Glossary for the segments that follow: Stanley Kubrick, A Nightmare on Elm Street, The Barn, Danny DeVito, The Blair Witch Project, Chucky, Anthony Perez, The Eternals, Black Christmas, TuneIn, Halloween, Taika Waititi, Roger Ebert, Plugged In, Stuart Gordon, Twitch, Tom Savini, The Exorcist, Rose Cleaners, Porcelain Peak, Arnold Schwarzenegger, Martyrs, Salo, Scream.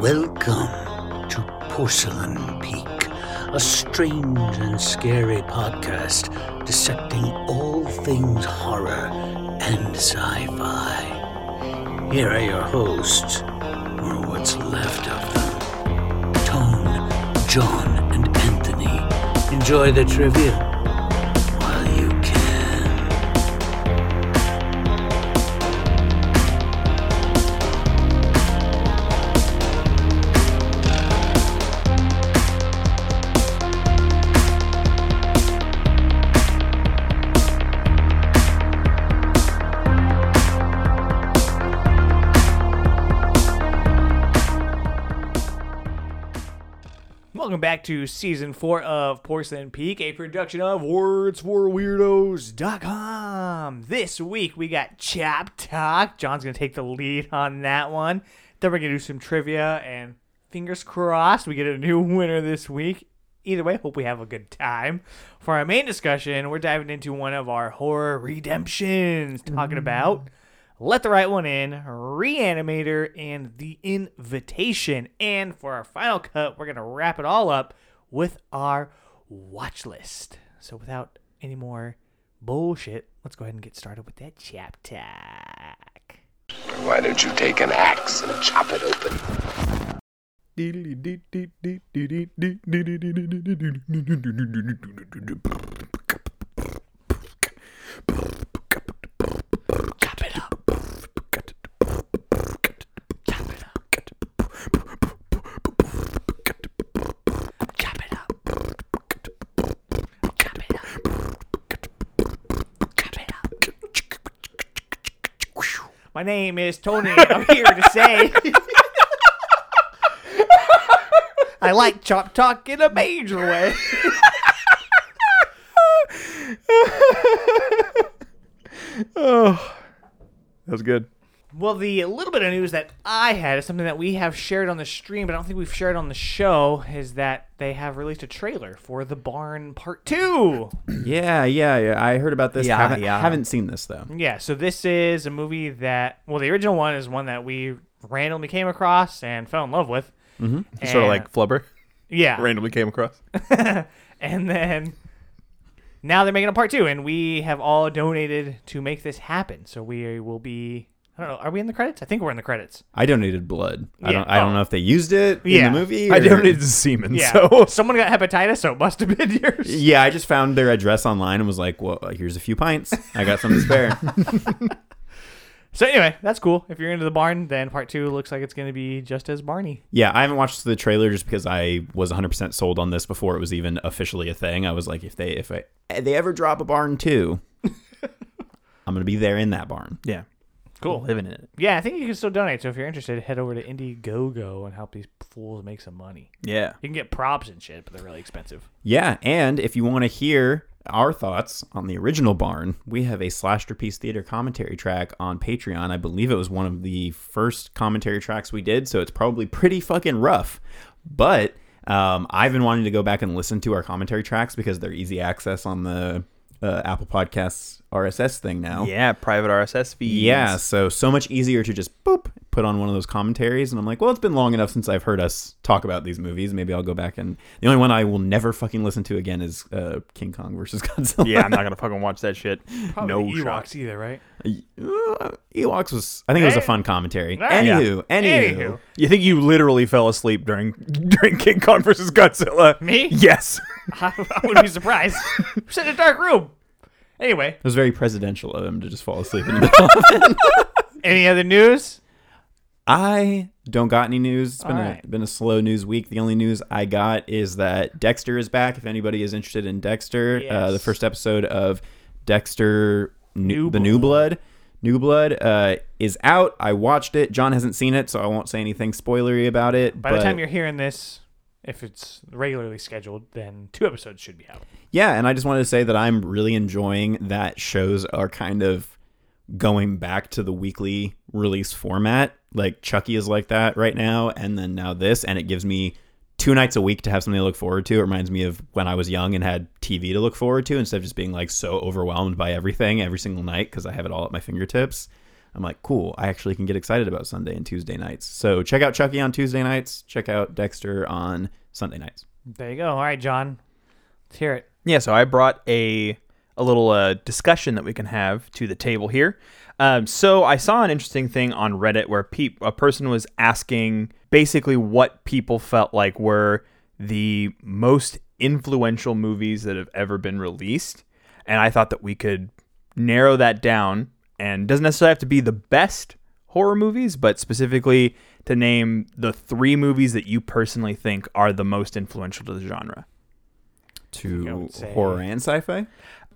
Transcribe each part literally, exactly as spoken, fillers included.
Welcome to Porcelain Peak, a strange and scary podcast dissecting all things horror and sci-fi. Here are your hosts, or what's left of them, Tone, John, and Anthony. Enjoy the trivia. Back to season four of Porcelain Peak, a production of words for weirdos dot com. This week we got Chop Talk. John's going to take the lead on that one. Then we're going to do some trivia, and fingers crossed we get a new winner this week. Either way, hope we have a good time. For our main discussion, we're diving into one of our horror redemptions, talking mm. about Let the Right One In, Reanimator, and The Invitation. And for our final cut, we're going to wrap it all up with our watch list. So without any more bullshit, let's go ahead and get started with that chop talk. Why don't you take an axe and chop it open? My name is Tony. I'm here to say I like chop talk in a major way. Oh, that was good. Well, the little bit of news that I had is something that we have shared on the stream, but I don't think we've shared on the show, is that they have released a trailer for The Barn Part two. Yeah, yeah, yeah. I heard about this. Yeah, haven't, yeah. haven't seen this, though. Yeah, so this is a movie that... Well, the original one is one that we randomly came across and fell in love with. Mm-hmm. And, sort of like Flubber? Yeah. Randomly came across. And then... Now they're making a part two, and we have all donated to make this happen. So we will be... I don't know. Are we in the credits? I think we're in the credits. I donated blood. Yeah. I don't I don't know if they used it yeah. in the movie. Or... I donated semen. Yeah. So someone got hepatitis, so it must have been yours. Yeah, I just found their address online and was like, well, here's a few pints. I got some to spare. So anyway, that's cool. If you're into The Barn, then part two looks like it's going to be just as Barney. Yeah, I haven't watched the trailer just because I was one hundred percent sold on this before it was even officially a thing. I was like, if they if I, if they ever drop a Barn two, I'm going to be there in that barn. Yeah. Cool. Living in it. Yeah, I think you can still donate. So if you're interested, head over to Indiegogo and help these fools make some money. Yeah. You can get props and shit, but they're really expensive. Yeah, and if you want to hear our thoughts on the original Barn, we have a Slasherpiece Theater commentary track on Patreon. I believe it was one of the first commentary tracks we did, so it's probably pretty fucking rough. But um, I've been wanting to go back and listen to our commentary tracks because they're easy access on the... Uh, Apple Podcasts R S S thing now. Yeah, private R S S feeds. Yeah, so so much easier to just boop put on one of those commentaries, and I'm like, well, it's been long enough since I've heard us talk about these movies. Maybe I'll go back, and the only one I will never fucking listen to again is uh, King Kong versus Godzilla. Yeah, I'm not gonna fucking watch that shit. Probably no Ewoks shot. Either, right? Uh, Ewoks was, I think it was a fun commentary. Nah. Anywho, yeah. anywho, anywho, you think you literally fell asleep during during King Kong versus Godzilla? Me? Yes. I, I wouldn't be surprised. We're sitting in a dark room. Anyway. It was very presidential of him to just fall asleep in the middle. Any other news? I don't got any news. It's been, right. a, been a slow news week. The only news I got is that Dexter is back. If anybody is interested in Dexter, yes. uh, the first episode of Dexter, New, New the New Blood, New Blood uh, is out. I watched it. John hasn't seen it, so I won't say anything spoilery about it. By but... the time you're hearing this... If it's regularly scheduled, then two episodes should be out. Yeah, and I just wanted to say that I'm really enjoying that shows are kind of going back to the weekly release format. Like, Chucky is like that right now, and then now this, and it gives me two nights a week to have something to look forward to. It reminds me of when I was young and had T V to look forward to instead of just being, like, so overwhelmed by everything every single night because I have it all at my fingertips. I'm like, cool, I actually can get excited about Sunday and Tuesday nights. So check out Chucky on Tuesday nights. Check out Dexter on Sunday nights. There you go. All right, John. Let's hear it. Yeah, so I brought a a little uh, discussion that we can have to the table here. Um, so I saw an interesting thing on Reddit where pe- a person was asking basically what people felt like were the most influential movies that have ever been released. And I thought that we could narrow that down. And doesn't necessarily have to be the best horror movies, but specifically to name the three movies that you personally think are the most influential to the genre. To horror and sci-fi?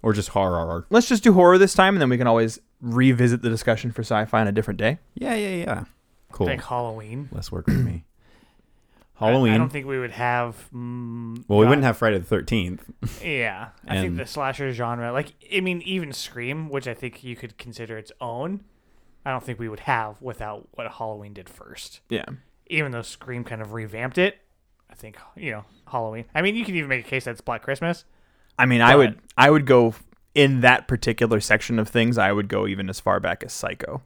Or just horror? Let's just do horror this time, and then we can always revisit the discussion for sci-fi on a different day. Yeah, yeah, yeah. Cool. I think Halloween. Less work for me. Halloween. I, I don't think we would have... Mm, well, we not, wouldn't have Friday the thirteenth. Yeah. I think the slasher genre, like, I mean, even Scream, which I think you could consider its own, I don't think we would have without what Halloween did first. Yeah. Even though Scream kind of revamped it, I think, you know, Halloween. I mean, you could even make a case that it's Black Christmas. I mean, I would, I would go, in that particular section of things, I would go even as far back as Psycho.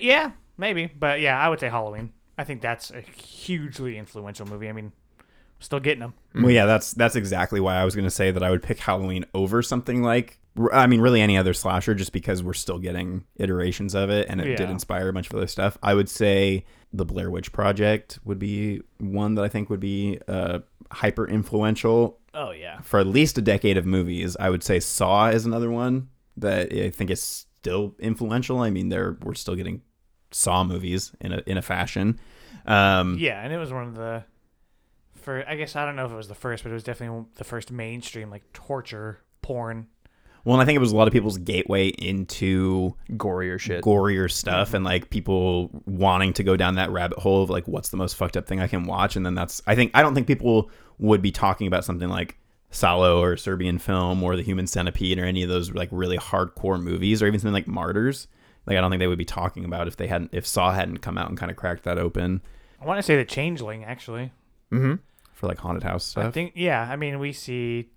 Yeah, maybe. But yeah, I would say Halloween. I think that's a hugely influential movie. I mean, I'm still getting them. Well, yeah, that's that's exactly why I was going to say that I would pick Halloween over something like, I mean, really any other slasher, just because we're still getting iterations of it, and it yeah. did inspire a bunch of other stuff. I would say The Blair Witch Project would be one that I think would be uh, hyper influential. Oh, yeah. For at least a decade of movies. I would say Saw is another one that I think is still influential. I mean, there we're still getting Saw movies in a in a fashion. Um, yeah, and it was one of the, for I guess I don't know if it was the first, but it was definitely the first mainstream like torture porn. Well, and I think it was a lot of people's gateway into gorier shit, gorier stuff, mm-hmm. and like people wanting to go down that rabbit hole of like what's the most fucked up thing I can watch, and then that's I think I don't think people would be talking about something like Salo or Serbian Film or The Human Centipede or any of those like really hardcore movies, or even something like Martyrs. Like, I don't think they would be talking about if they hadn't, if Saw hadn't come out and kind of cracked that open. I want to say The Changeling, actually. Mm-hmm. For like haunted house stuff. I think, yeah. I mean, we see,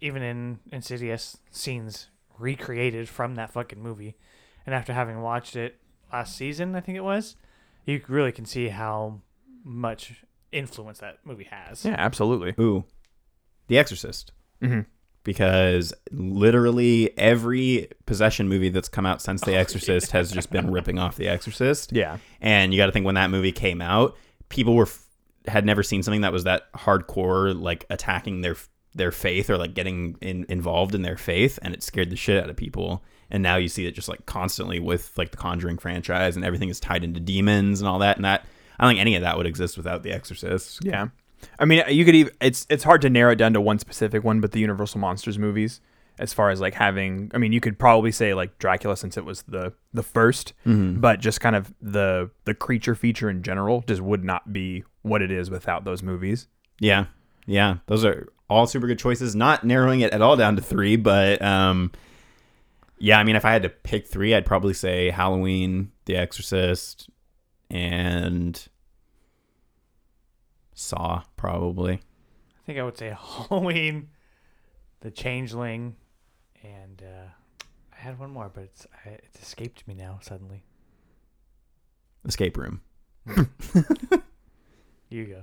even in Insidious, scenes recreated from that fucking movie. And after having watched it last season, I think it was, you really can see how much influence that movie has. Yeah, absolutely. Ooh. The Exorcist. Mm-hmm. Because literally every possession movie that's come out since The Exorcist has just been ripping off The Exorcist. Yeah. And you got to think when that movie came out, people were had never seen something that was that hardcore, like attacking their their faith or like getting in, involved in their faith. And it scared the shit out of people. And now you see it just like constantly with like the Conjuring franchise, and everything is tied into demons and all that. And that, I don't think any of that would exist without The Exorcist. Yeah. I mean, you could even, it's it's hard to narrow it down to one specific one, but the Universal Monsters movies, as far as like having, I mean, you could probably say like Dracula since it was the the first, mm-hmm. but just kind of the the creature feature in general just would not be what it is without those movies. Yeah. Yeah. Those are all super good choices. Not narrowing it at all down to three, but um, yeah, I mean, if I had to pick three, I'd probably say Halloween, The Exorcist, and Saw, probably. I think I would say Halloween, The Changeling, and uh, I had one more, but it's I, it's escaped me now suddenly. Escape Room. You go.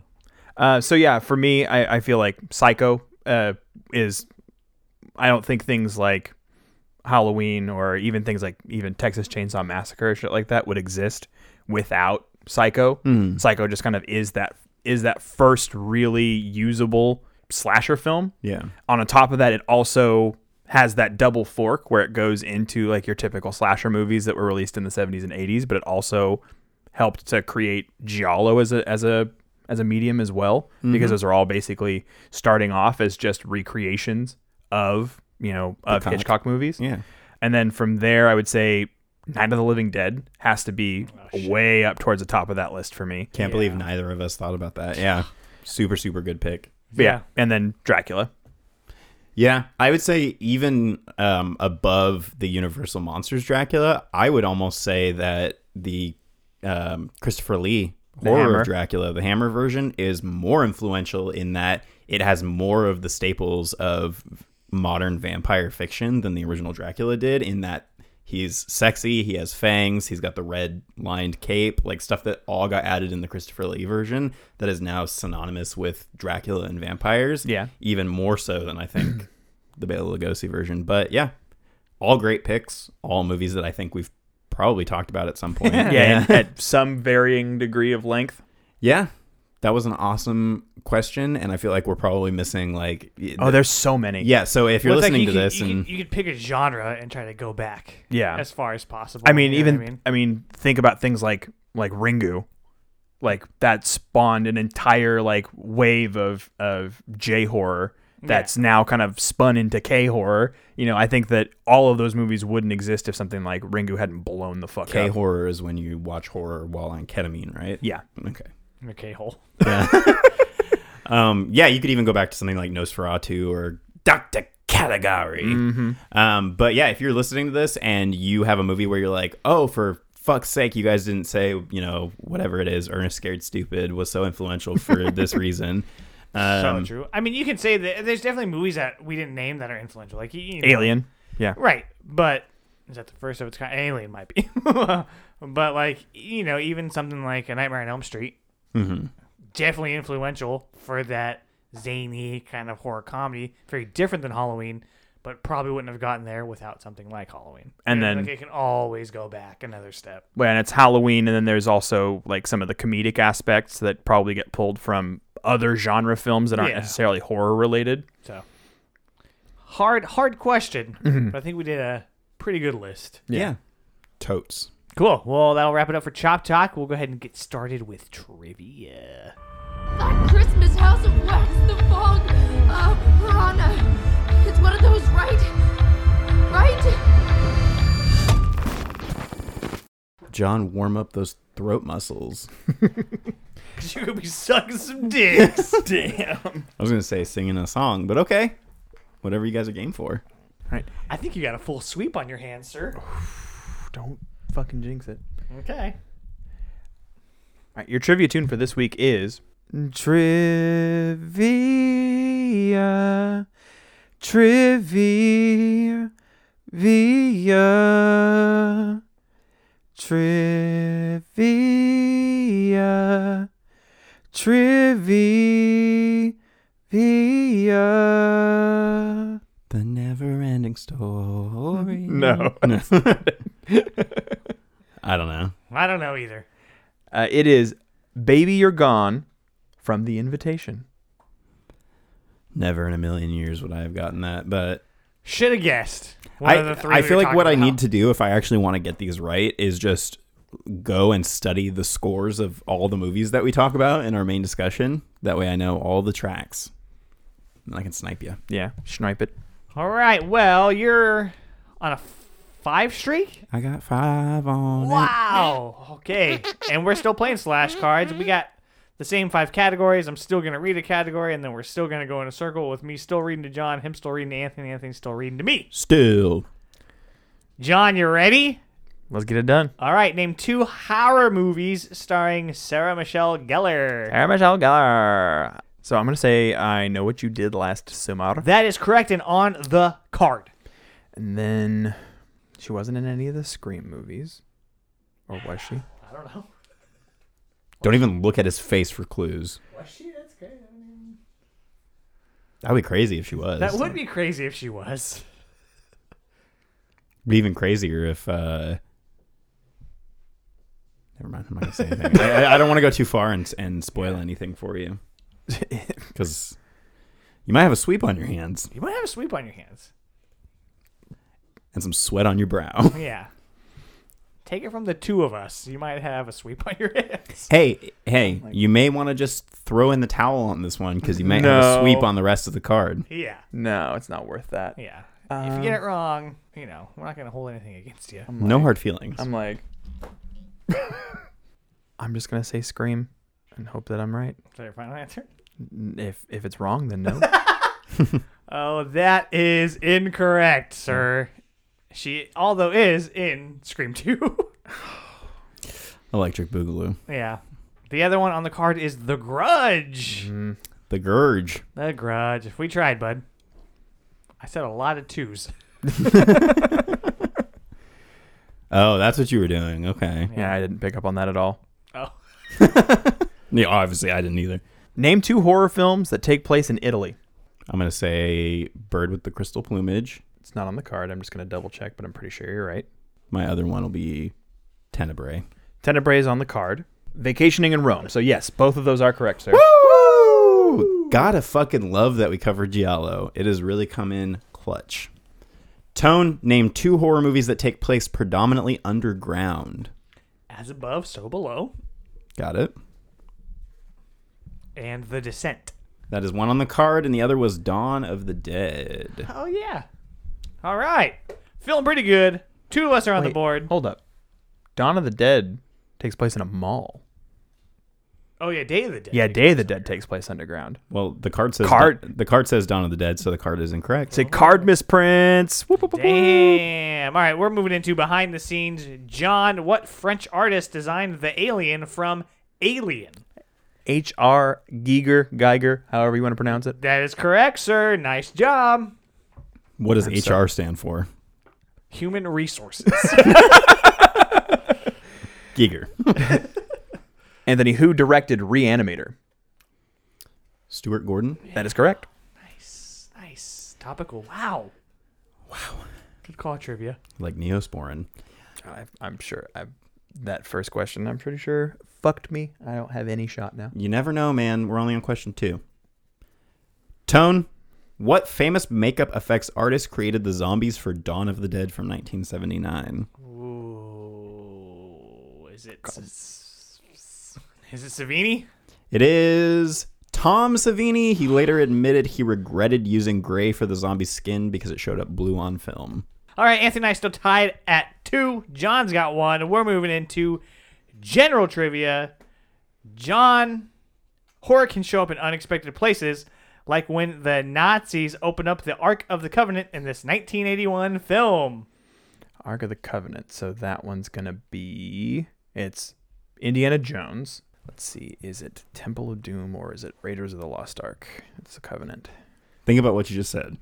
Uh, so yeah, for me, I, I feel like Psycho uh, is. I don't think things like Halloween or even things like even Texas Chainsaw Massacre or shit like that would exist without Psycho. Mm. Psycho just kind of is that. Is that first really usable slasher film. Yeah. On top of that, it also has that double fork where it goes into like your typical slasher movies that were released in the seventies and eighties, but it also helped to create giallo as a as a as a medium as well, mm-hmm. because those are all basically starting off as just recreations of, you know, of Hitchcock. Hitchcock movies. Yeah. And then from there, I would say Night of the Living Dead has to be oh, way up towards the top of that list for me. Can't yeah. believe neither of us thought about that. Yeah. Super, super good pick. Yeah. yeah. And then Dracula. Yeah. I would say even um, above the Universal Monsters Dracula, I would almost say that the um, Christopher Lee horror of Dracula, the Hammer version, is more influential in that it has more of the staples of modern vampire fiction than the original Dracula did, in that He's sexy. He has fangs. He's got the red lined cape, like stuff that all got added in the Christopher Lee version that is now synonymous with Dracula and vampires. Yeah. Even more so than I think the Bela Lugosi version. But yeah, all great picks, all movies that I think we've probably talked about at some point. Yeah. At some varying degree of length. Yeah. That was an awesome question, and I feel like we're probably missing like oh, the, there's so many. Yeah, so if you're listening like you to could, this, you and could, you could pick a genre and try to go back, yeah, as far as possible. I mean, you even I mean? I mean, think about things like like Ringu, like that spawned an entire like wave of of J-horror that's yeah. now kind of spun into K-horror. You know, I think that all of those movies wouldn't exist if something like Ringu hadn't blown the fuck K-horror up. K-horror is when you watch horror while on ketamine, right? Yeah. Okay. Okay, hole. Yeah. um, yeah, you could even go back to something like Nosferatu or Doctor Caligari. Mm-hmm. Um, but yeah, if you're listening to this and you have a movie where you're like, oh, for fuck's sake, you guys didn't say, you know, whatever it is, Ernest Scared Stupid was so influential for this reason. Um, so true. I mean, you can say that there's definitely movies that we didn't name that are influential. Like you know, Alien. Yeah. Right. But is that the first of its kind? Alien might be. But like, you know, even something like A Nightmare on Elm Street. Mm-hmm. Definitely influential for that zany kind of horror comedy. Very different than Halloween, but probably wouldn't have gotten there without something like Halloween. And you know, then like it can always go back another step. Well, and it's Halloween, and then there's also like some of the comedic aspects that probably get pulled from other genre films that aren't yeah. necessarily horror related. So hard, hard question. Mm-hmm. But I think we did a pretty good list. Yeah, yeah. Totes. Cool. Well, that'll wrap it up for Chop Talk. We'll go ahead and get started with trivia. That Christmas house of wax, the fog of piranha. It's one of those, right? Right? John, warm up those throat muscles. Because you're going to be sucking some dicks. Damn. I was going to say singing a song, but okay. Whatever you guys are game for. All right. I think you got a full sweep on your hands, sir. Don't. Fucking jinx it. Okay. All right, your trivia tune for this week is Trivia. Trivia. Trivia. Trivia. Trivia. The never-ending story. No. no. I don't know. I don't know either. Uh, it is Baby You're Gone from The Invitation. Never in a million years would I have gotten that, but... Should have guessed. One I, of the three I we feel like what about. I need to do if I actually want to get these right is just go and study the scores of all the movies that we talk about in our main discussion. That way I know all the tracks. And I can snipe you. Yeah, snipe it. All right, well, you're on a... Five streak? I got five on Wow. It. Okay. And we're still playing slash cards. We got the same five categories. I'm still going to read a category, and then we're still going to go in a circle with me still reading to John, him still reading to Anthony, Anthony still reading to me. Still. John, you ready? Let's get it done. All right. Name two horror movies starring Sarah Michelle Gellar. Sarah Michelle Gellar. So I'm going to say I Know What You Did Last Summer. That is correct and on the card. And then... She wasn't in any of the Scream movies. Or was she? I don't know. Don't even look at his face for clues. Was she? That's good. I mean... That would be crazy if she was. That would be crazy if she was. It'd be even crazier if... Uh... Never mind. I'm not going to say anything. I, I don't want to go too far and, and spoil yeah. anything for you. Because you might have a sweep on your hands. You might have a sweep on your hands. And some sweat on your brow. Yeah. Take it from the two of us. You might have a sweep on your hands. Hey, hey, oh you may want to just throw in the towel on this one because you may no. have a sweep on the rest of the card. Yeah. No, it's not worth that. Yeah. Um, if you get it wrong, you know, we're not going to hold anything against you. Like, no hard feelings. I'm like, I'm just going to say Scream and hope that I'm right. Is that your final answer? If, if it's wrong, then no. Oh, that is incorrect, sir. She, although, is in Scream two. Electric Boogaloo. Yeah. The other one on the card is The Grudge. Mm-hmm. The Grudge. The Grudge. We tried, bud. I said a lot of twos. Oh, that's what you were doing. Okay. Yeah, I didn't pick up on that at all. Oh. Yeah, obviously, I didn't either. Name two horror films that take place in Italy. I'm going to say Bird with the Crystal Plumage. It's not on the card. I'm just going to double check, but I'm pretty sure you're right. My other one will be Tenebrae. Tenebrae is on the card. Vacationing in Rome. So, yes, both of those are correct, sir. Woo! Woo! Gotta fucking love that we covered Giallo. It has really come in clutch. Tone, name two horror movies that take place predominantly underground. As Above, So Below. Got it. And The Descent. That is one on the card, and the other was Dawn of the Dead. Oh, yeah. All right. Feeling pretty good. Two of us are on Wait, the board. Hold up. Dawn of the Dead takes place in a mall. Oh, yeah. Day of the Dead. Yeah, Day of the Dead takes place underground. Well, the card says card. The card says Dawn of the Dead, so the card is incorrect. It's a card misprints. Whoop, whoop, whoop, Damn. Whoop. All right, we're moving into behind the scenes. John, what French artist designed the alien from Alien? H R Giger, Geiger, however you want to pronounce it. That is correct, sir. Nice job. What does H R stand for? Human Resources. Giger. Anthony, who directed Reanimator? Stuart Gordon. Yeah. That is correct. Nice. Nice. Topical. Wow. Wow. Good call, trivia. Like Neosporin. I, I'm sure. I, that first question, I'm pretty sure, fucked me. I don't have any shot now. You never know, man. We're only on question two. Tone, what famous makeup effects artist created the zombies for Dawn of the Dead from nineteen seventy-nine? Ooh. Is it... Is it Savini? It is Tom Savini. He later admitted he regretted using gray for the zombie skin because it showed up blue on film. All right, Anthony and I still tied at two. John's got one. We're moving into general trivia. John, horror can show up in unexpected places, like when the Nazis opened up the Ark of the Covenant in this nineteen eighty-one film. Ark of the Covenant. So that one's going to be... It's Indiana Jones. Let's see, is it Temple of Doom or is it Raiders of the Lost Ark? It's the Covenant. Think about what you just said.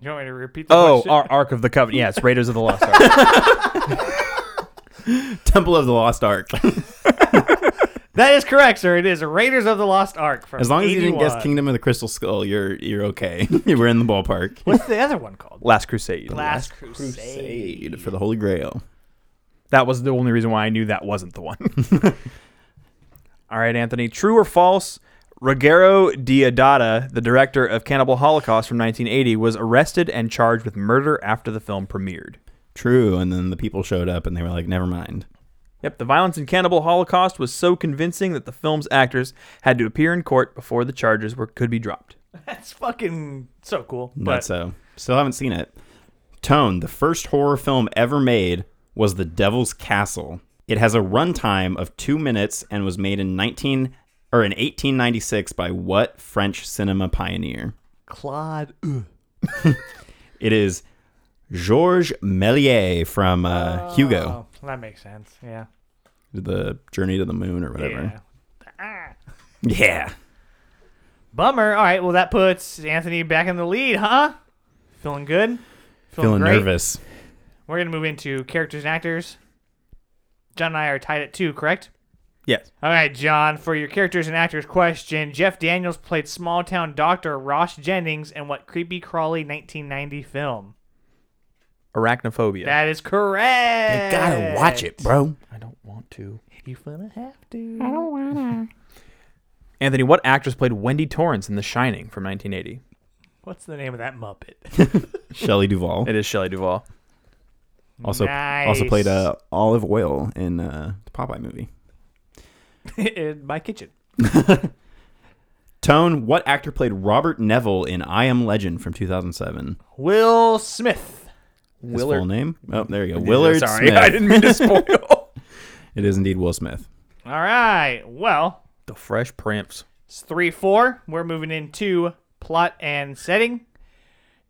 You want me to repeat the oh, question? Oh, Ark of the Covenant. Yeah, it's Raiders of the Lost Ark. Temple of the Lost Ark. That is correct, sir. It is Raiders of the Lost Ark. From as long as eighty-one. You didn't guess Kingdom of the Crystal Skull, you're you're okay. You were in the ballpark. What's the other one called? Last Crusade. Last, Last Crusade. Crusade for the Holy Grail. That was the only reason why I knew that wasn't the one. All right, Anthony. True or false? Ruggero Deoddato, the director of Cannibal Holocaust from nineteen eighty, was arrested and charged with murder after the film premiered. True, and then the people showed up and they were like, never mind. Yep, the violence in Cannibal Holocaust was so convincing that the film's actors had to appear in court before the charges were could be dropped. That's fucking so cool. But Not so. Still haven't seen it. Tone, the first horror film ever made... was The Devil's Castle. It has a runtime of two minutes and was made in nineteen or in eighteen ninety-six by what French cinema pioneer? Claude. It is Georges Méliès from uh, oh, Hugo. That makes sense. Yeah. The Journey to the Moon or whatever. Yeah. Yeah. Bummer. All right. Well, that puts Anthony back in the lead, huh? Feeling good? Feeling, Feeling great? nervous. We're going to move into characters and actors. John and I are tied at two, correct? Yes. All right, John, for your characters and actors question, Jeff Daniels played small-town doctor Ross Jennings in what creepy, crawly nineteen ninety film? Arachnophobia. That is correct. You gotta watch it, bro. I don't want to. You're gonna have to. I don't wanna. Anthony, what actress played Wendy Torrance in The Shining from nineteen eighty? What's the name of that Muppet? Shelley Duvall. It is Shelley Duvall. Also, nice. also played uh, olive oil in uh, the Popeye movie. In my kitchen. Tone, what actor played Robert Neville in I Am Legend from two thousand seven? Will Smith. His Willard. Full name? Oh, there you go. Willard Sorry, Smith. I didn't mean to spoil. It is indeed Will Smith. All right. Well. The Fresh Prince. It's three four. We're moving into plot and setting.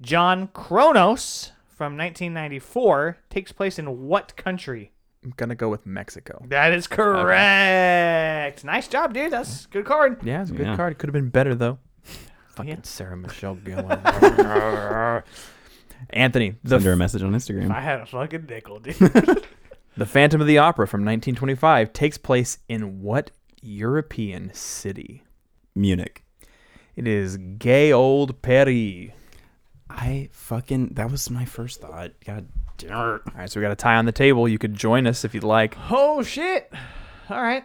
John, Kronos from nineteen ninety-four takes place in what country? I'm going to go with Mexico. That is correct. Okay. Nice job, dude. That's a good card. Yeah, it's a good yeah. card. It could have been better, though. Fucking yeah. Sarah Michelle Gellar. Anthony, the Send her a message on Instagram. I had a fucking nickel, dude. The Phantom of the Opera from nineteen twenty-five takes place in what European city? Munich. It is gay old Paris. I fucking... That was my first thought. God damn it. All right, so we got a tie on the table. You could join us if you'd like. Oh, shit. All right.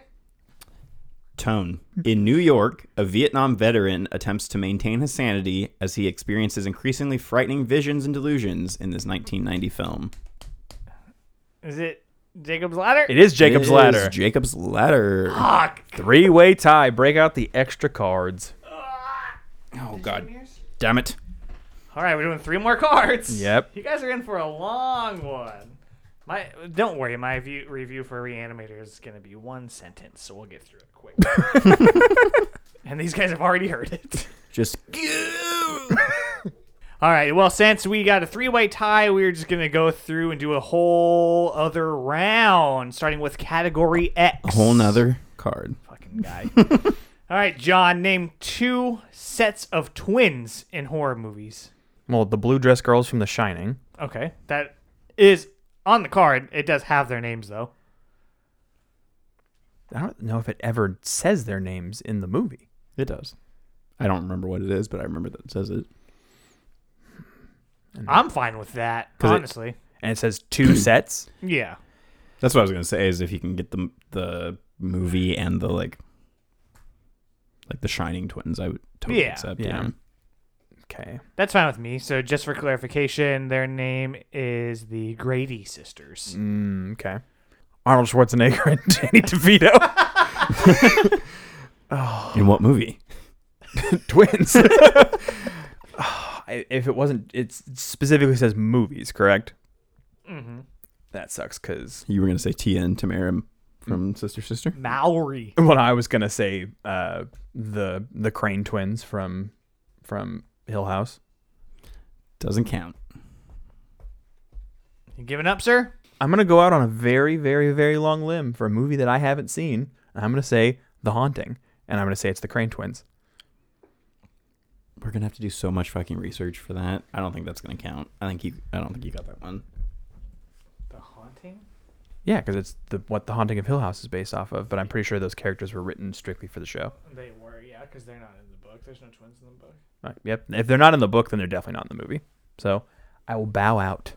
Tone. In New York, a Vietnam veteran attempts to maintain his sanity as he experiences increasingly frightening visions and delusions in this nineteen ninety film. Is it... Jacob's Ladder? It is Jacob's it Ladder. It is Jacob's Ladder. Fuck. Three-way tie. Break out the extra cards. Oh, God. Damn it. All right, we're doing three more cards. Yep. You guys are in for a long one. My, Don't worry. My view, review for Reanimator is going to be one sentence, so we'll get through it quick. And these guys have already heard it. Just All right, well, since we got a three-way tie, we're just going to go through and do a whole other round, starting with Category X. A whole nother card. Fucking guy. All right, John, name two sets of twins in horror movies. Well, the blue dress girls from The Shining. Okay, that is on the card. It does have their names, though. I don't know if it ever says their names in the movie. It does. I don't remember what it is, but I remember that it says it. I'm fine with that, honestly. It, and it says two sets? Yeah. That's what I was going to say, is if you can get the the movie and the, like, like the Shining twins, I would totally yeah. accept. Yeah. You know? Okay. That's fine with me. So just for clarification, their name is the Grady sisters. Mm, okay. Arnold Schwarzenegger and Danny DeVito. Oh. In what movie? Twins. If it wasn't, it specifically says movies, correct? Mm-hmm. That sucks, because... You were going to say Tia and Tamara from mm. Sister Sister? Mallory. Well, I was going to say uh, the the Crane twins from from Hill House. Doesn't count. You giving up, sir? I'm going to go out on a very, very, very long limb for a movie that I haven't seen. And I'm going to say The Haunting. And I'm going to say it's the Crane twins. We're gonna have to do so much fucking research for that. I don't think that's gonna count. I think you. I don't think you got that one. The Haunting. Yeah, because it's the what The Haunting of Hill House is based off of. But I'm pretty sure those characters were written strictly for the show. They were, yeah, because they're not in the book. There's no twins in the book. Right, yep. If they're not in the book, then they're definitely not in the movie. So I will bow out.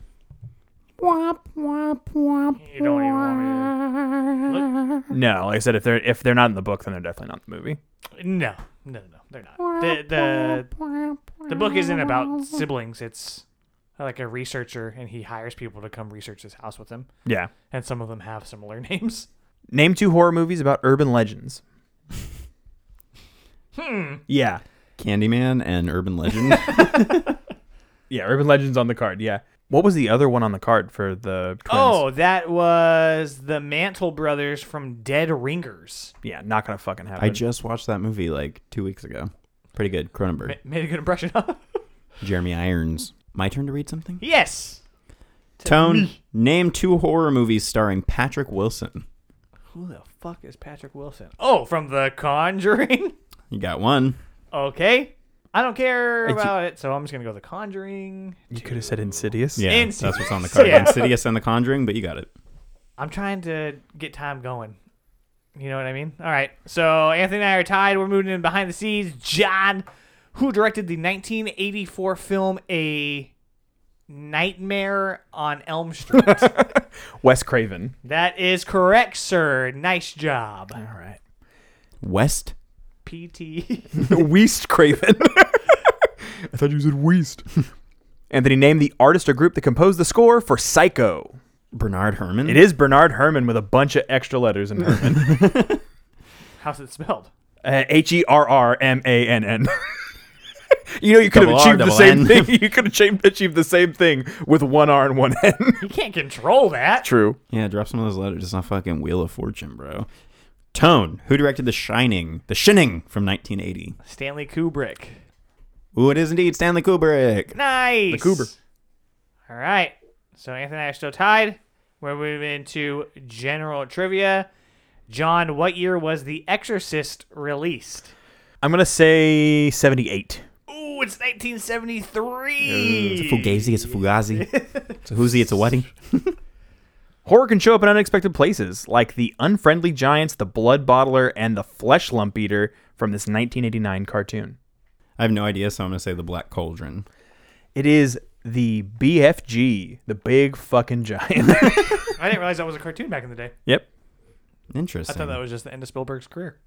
Womp womp womp. You don't even want me to look. No, like I said, if they're if they're not in the book, then they're definitely not in the movie. No. No, no, they're not. The, the the book isn't about siblings. It's like a researcher, and he hires people to come research his house with him. Yeah. And some of them have similar names. Name two horror movies about urban legends. hmm. Yeah. Candyman and Urban Legend. Yeah, Urban Legend's on the card, yeah. What was the other one on the card for the twins? Oh, that was the Mantle Brothers from Dead Ringers. Yeah, not going to fucking happen. I just watched that movie like two weeks ago. Pretty good. Cronenberg. Ma- made a good impression. Jeremy Irons. My turn to read something? Yes. Tone, to name two horror movies starring Patrick Wilson. Who the fuck is Patrick Wilson? Oh, from The Conjuring? You got one. Okay. I don't care about it, so I'm just going to go The Conjuring. You could have said Insidious. Yeah, Insidious. That's what's on the card. Yeah. Insidious and The Conjuring, but you got it. I'm trying to get time going. You know what I mean? All right, so Anthony and I are tied. We're moving in behind the scenes. John, who directed the nineteen eighty-four film A Nightmare on Elm Street? Wes Craven. That is correct, sir. Nice job. All right. West P T Weast Craven. I thought you said Weast. Anthony, name the artist or group that composed the score for Psycho. Bernard Herrmann? It is Bernard Herrmann with a bunch of extra letters in Herrmann. How's it spelled? Uh, H E R R M A N N. You know, you could have achieved the same thing. You could have achieved the same thing with one R and one N. You can't control that. True. Yeah, drop some of those letters. It's not fucking Wheel of Fortune, bro. Tone, who directed The Shining? The Shining from nineteen eighty. Stanley Kubrick. Ooh, it is indeed Stanley Kubrick. Nice. The Kubrick. All right. So Anthony and I are still tied. We're moving into general trivia. John, what year was The Exorcist released? I'm going to say seventy-eight. Ooh. Ooh, it's nineteen seventy-three. It's a fugazi. It's a fugazi. It's a hoozy. It's a wedding. Horror can show up in unexpected places, like the unfriendly giants, the blood bottler, and the flesh lump eater from this nineteen eighty-nine cartoon. I have no idea, so I'm going to say the Black Cauldron. It is the B F G, the big fucking giant. I didn't realize that was a cartoon back in the day. Yep. Interesting. I thought that was just the end of Spielberg's career.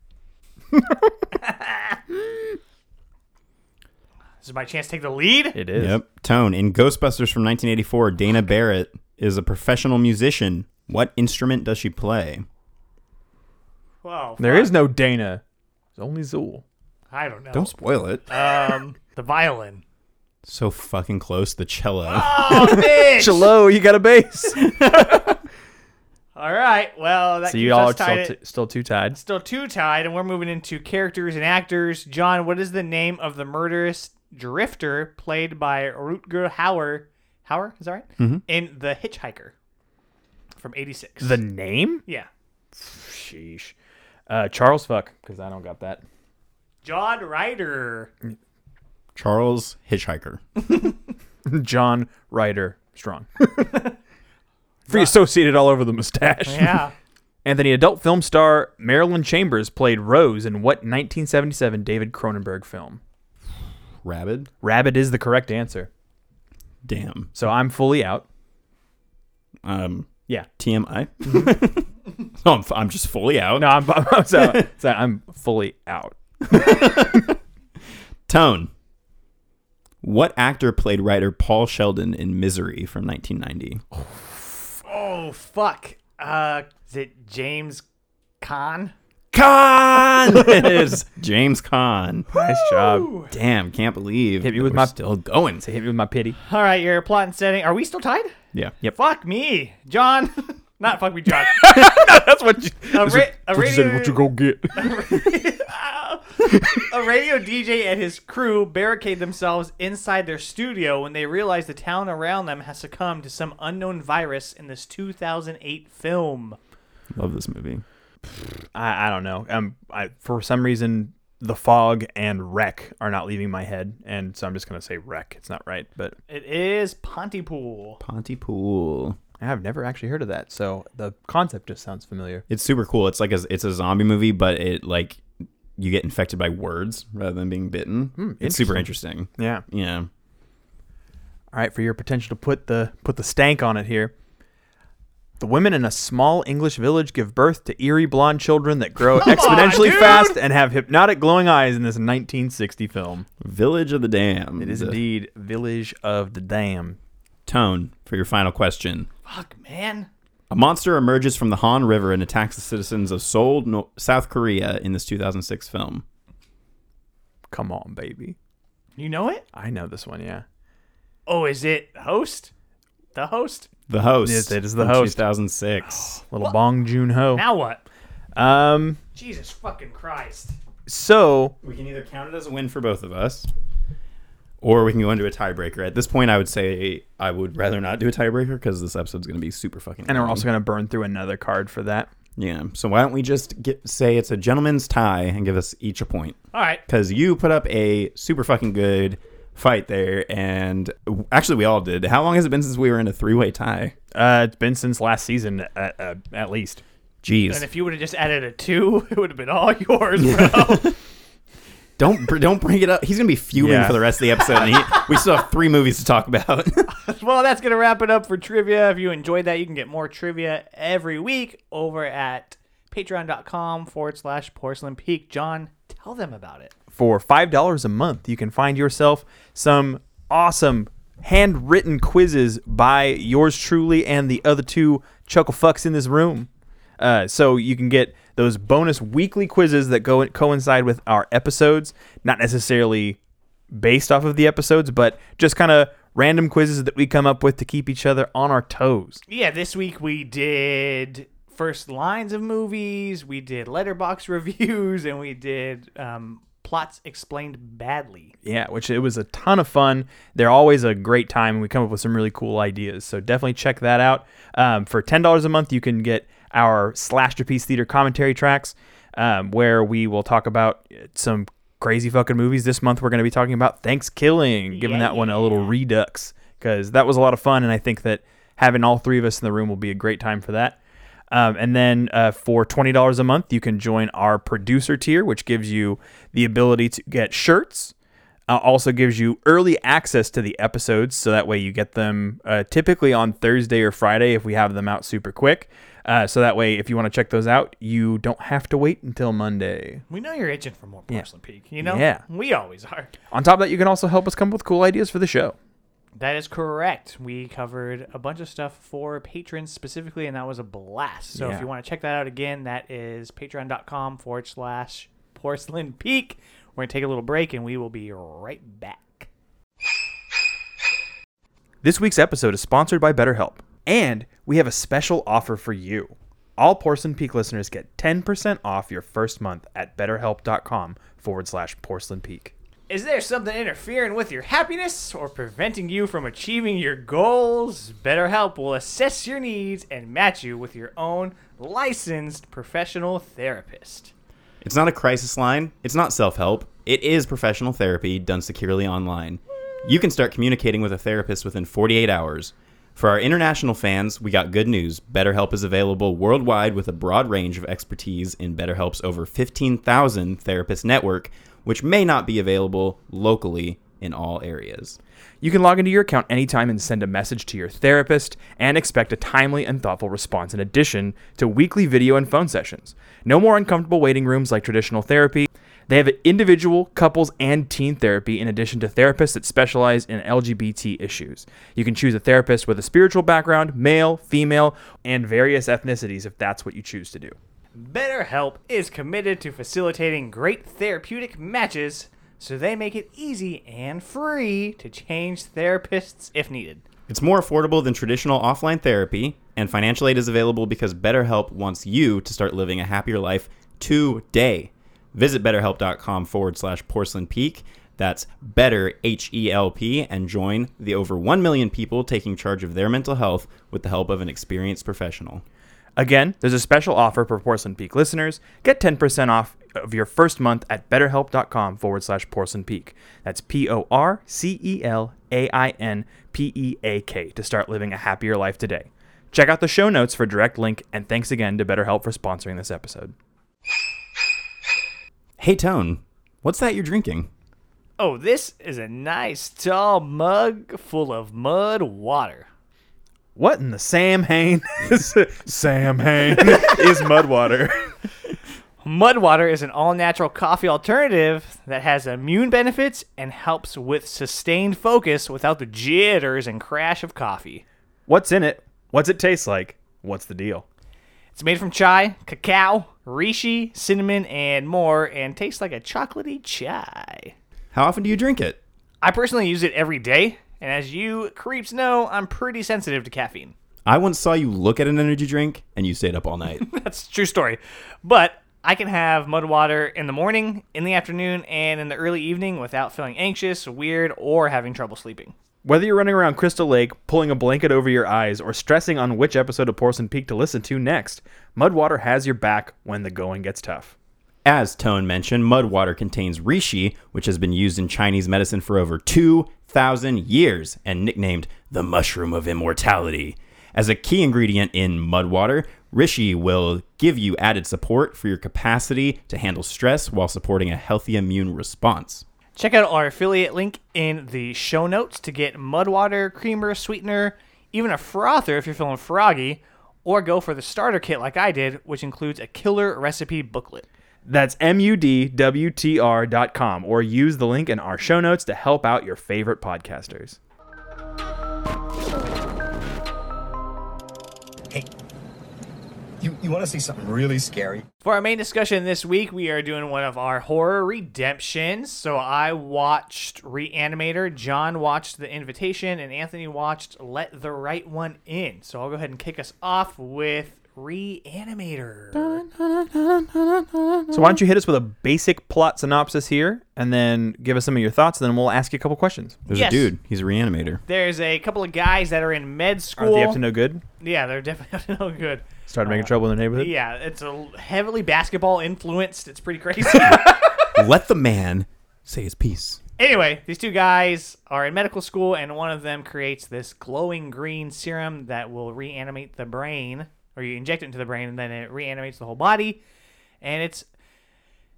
This is my chance to take the lead? It is. Yep. Tone. In Ghostbusters from nineteen eighty-four, Dana Barrett is a professional musician. What instrument does she play? Wow. There fuck. is no Dana. There's only Zool. I don't know. Don't spoil it. Um, the violin. So fucking close. The cello. Oh, bitch. Cello, you got a bass. All right. Well, that so you all are still, t- still two tied. Still two tied, and we're moving into characters and actors. John, what is the name of the murderous drifter played by Rutger Hauer? Hauer, is that right? Mm-hmm. In The Hitchhiker from eighty-six. The name? Yeah. Sheesh. Uh, Charles Fuck, because I don't got that. John Ryder. Charles Hitchhiker. John Ryder Strong. Free associated all over the mustache. Yeah. Anthony, adult film star Marilyn Chambers played Rose in what nineteen seventy-seven David Cronenberg film? Rabid. Rabid is the correct answer. Damn. So I'm fully out. Um. Yeah. T M I. No, I'm, I'm just fully out. No, I'm, I'm, so, so I'm fully out. Tone. What actor played writer Paul Sheldon in Misery from nineteen ninety? Oh, f- oh fuck. Uh, is it James Caan? Caan! It is James Caan. Nice job. Damn, can't believe. Hit me with my still going. So hit me with my pity. All right, your plot and setting. Are we still tied? Yeah. Yep. Fuck me, John. Not fuck me, John. No, that's what you, a ra- a what radio, you said. What you go get? A radio D J and his crew barricade themselves inside their studio when they realize the town around them has succumbed to some unknown virus in this two thousand eight film. Love this movie. I, I don't know. Um, I, for some reason, The Fog and Wreck are not leaving my head, and so I'm just gonna say Wreck. It's not right, but it is Pontypool. Pontypool. I've never actually heard of that, so the concept just sounds familiar. It's super cool. It's like a, it's a zombie movie, but it like you get infected by words rather than being bitten. Mm, it's super interesting. Yeah, yeah. All right, for your potential to put the put the stank on it here. The women in a small English village give birth to eerie blonde children that grow exponentially on, fast and have hypnotic glowing eyes in this nineteen sixty film. Village of the Dam. It is indeed Village of the Dam. Tone, for your final question. Fuck, man. A monster emerges from the Han River and attacks the citizens of Seoul, no- South Korea in this two thousand six film. Come on, baby. You know it? I know this one, yeah. Oh, is it Host? The Host? The Host. Yes, it is The Host. two thousand six. Oh, little what? Bong Joon-ho. Now what? Um, Jesus fucking Christ. So. We can either count it as a win for both of us, or we can go into a tiebreaker. At this point, I would say I would rather not do a tiebreaker because this episode's going to be super fucking And annoying. We're also going to burn through another card for that. Yeah. So why don't we just get, say it's a gentleman's tie and give us each a point. All right. Because you put up a super fucking good fight there, and actually we all did. How long has it been since we were in a three-way tie? Uh it's been since last season, uh, uh, at least. Jeez. And if you would have just added a two, it would have been all yours, bro. don't don't bring it up. He's gonna be fuming yeah. for the rest of the episode, and he, we still have three movies to talk about. Well, that's gonna wrap it up for trivia. If you enjoyed that, you can get more trivia every week over at patreon.com forward slash porcelain peak. John, tell them about it. For five dollars a month, you can find yourself some awesome handwritten quizzes by yours truly and the other two chuckle fucks in this room. Uh, so you can get those bonus weekly quizzes that go coincide with our episodes, not necessarily based off of the episodes, but just kind of random quizzes that we come up with to keep each other on our toes. Yeah, this week we did first lines of movies, we did letterbox reviews, and we did... Um, Plots Explained Badly. Yeah, which it was a ton of fun. They're always a great time, and we come up with some really cool ideas. So definitely check that out. Um, for ten dollars a month, you can get our Slashed Apiece Theater commentary tracks, um, where we will talk about some crazy fucking movies, this month we're going to be talking about Thanksgiving, giving yeah, that yeah, one a little yeah. redux, because that was a lot of fun, and I think that having all three of us in the room will be a great time for that. Um, and then uh, for twenty dollars a month, you can join our producer tier, which gives you the ability to get shirts. Uh, also gives you early access to the episodes, so that way you get them uh, typically on Thursday or Friday if we have them out super quick. Uh, so that way, if you want to check those out, you don't have to wait until Monday. We know you're itching for more Porcelain yeah. Peak, you know? Yeah. We always are. On top of that, you can also help us come up with cool ideas for the show. That is correct. We covered a bunch of stuff for patrons specifically, and that was a blast. So yeah. if you want to check that out again, that is patreon.com forward slash porcelain peak. We're going to take a little break, and we will be right back. This week's episode is sponsored by BetterHelp, and we have a special offer for you. All Porcelain Peak listeners get ten percent off your first month at betterhelp.com forward slash porcelain peak. Is there something interfering with your happiness or preventing you from achieving your goals? BetterHelp will assess your needs and match you with your own licensed professional therapist. It's not a crisis line. It's not self-help. It is professional therapy done securely online. You can start communicating with a therapist within forty-eight hours. For our international fans, we got good news. BetterHelp is available worldwide with a broad range of expertise in BetterHelp's over fifteen thousand therapist network, which may not be available locally in all areas. You can log into your account anytime and send a message to your therapist and expect a timely and thoughtful response in addition to weekly video and phone sessions. No more uncomfortable waiting rooms like traditional therapy. They have individual, couples, and teen therapy in addition to therapists that specialize in L G B T issues. You can choose a therapist with a spiritual background, male, female, and various ethnicities if that's what you choose to do. BetterHelp is committed to facilitating great therapeutic matches, so they make it easy and free to change therapists if needed. It's more affordable than traditional offline therapy, and financial aid is available because BetterHelp wants you to start living a happier life today. Visit betterhelp.com forward slash porcelain peak. That's better, H E L P, and join the over one million people taking charge of their mental health with the help of an experienced professional. Again, there's a special offer for Porcelain Peak listeners. Get ten percent off of your first month at betterhelp.com forward slash porcelain peak. That's P O R C E L A I N P E A K to start living a happier life today. Check out the show notes for direct link, and thanks again to BetterHelp for sponsoring this episode. Hey, Tone, what's that you're drinking? Oh, this is a nice tall mug full of mud water. What in the Sam Hain? Sam Hain is mud water. Mud water is an all-natural coffee alternative that has immune benefits and helps with sustained focus without the jitters and crash of coffee. What's in it? What's it taste like? What's the deal? It's made from chai, cacao, reishi, cinnamon, and more, and tastes like a chocolatey chai. How often do you drink it? I personally use it every day. And as you creeps know, I'm pretty sensitive to caffeine. I once saw you look at an energy drink, and you stayed up all night. That's a true story. But I can have mud water in the morning, in the afternoon, and in the early evening without feeling anxious, weird, or having trouble sleeping. Whether you're running around Crystal Lake, pulling a blanket over your eyes, or stressing on which episode of Porcelain Peak to listen to next, mud water has your back when the going gets tough. As Tone mentioned, mud water contains reishi, which has been used in Chinese medicine for over two thousand years and nicknamed the mushroom of immortality. As a key ingredient in mud water, reishi will give you added support for your capacity to handle stress while supporting a healthy immune response. Check out our affiliate link in the show notes to get mud water, creamer, sweetener, even a frother if you're feeling froggy, or go for the starter kit like I did, which includes a killer recipe booklet. That's M U D W T R dot com, or use the link in our show notes to help out your favorite podcasters. Hey, you, you want to see something really scary? For our main discussion this week, we are doing one of our horror redemptions. So I watched Reanimator, John watched The Invitation, and Anthony watched Let the Right One In. So I'll go ahead and kick us off with Reanimator. So why don't you hit us with a basic plot synopsis here, and then give us some of your thoughts, and then we'll ask you a couple questions. There's yes. a dude. He's a reanimator. There's a couple of guys that are in med school. Aren't they up to no good? Yeah, they're definitely up to no good. Started making uh, trouble in the neighborhood? Yeah, it's a heavily basketball influenced. It's pretty crazy. Let the man say his piece. Anyway, these two guys are in medical school, and one of them creates this glowing green serum that will reanimate the brain, or you inject it into the brain, and then it reanimates the whole body. And it's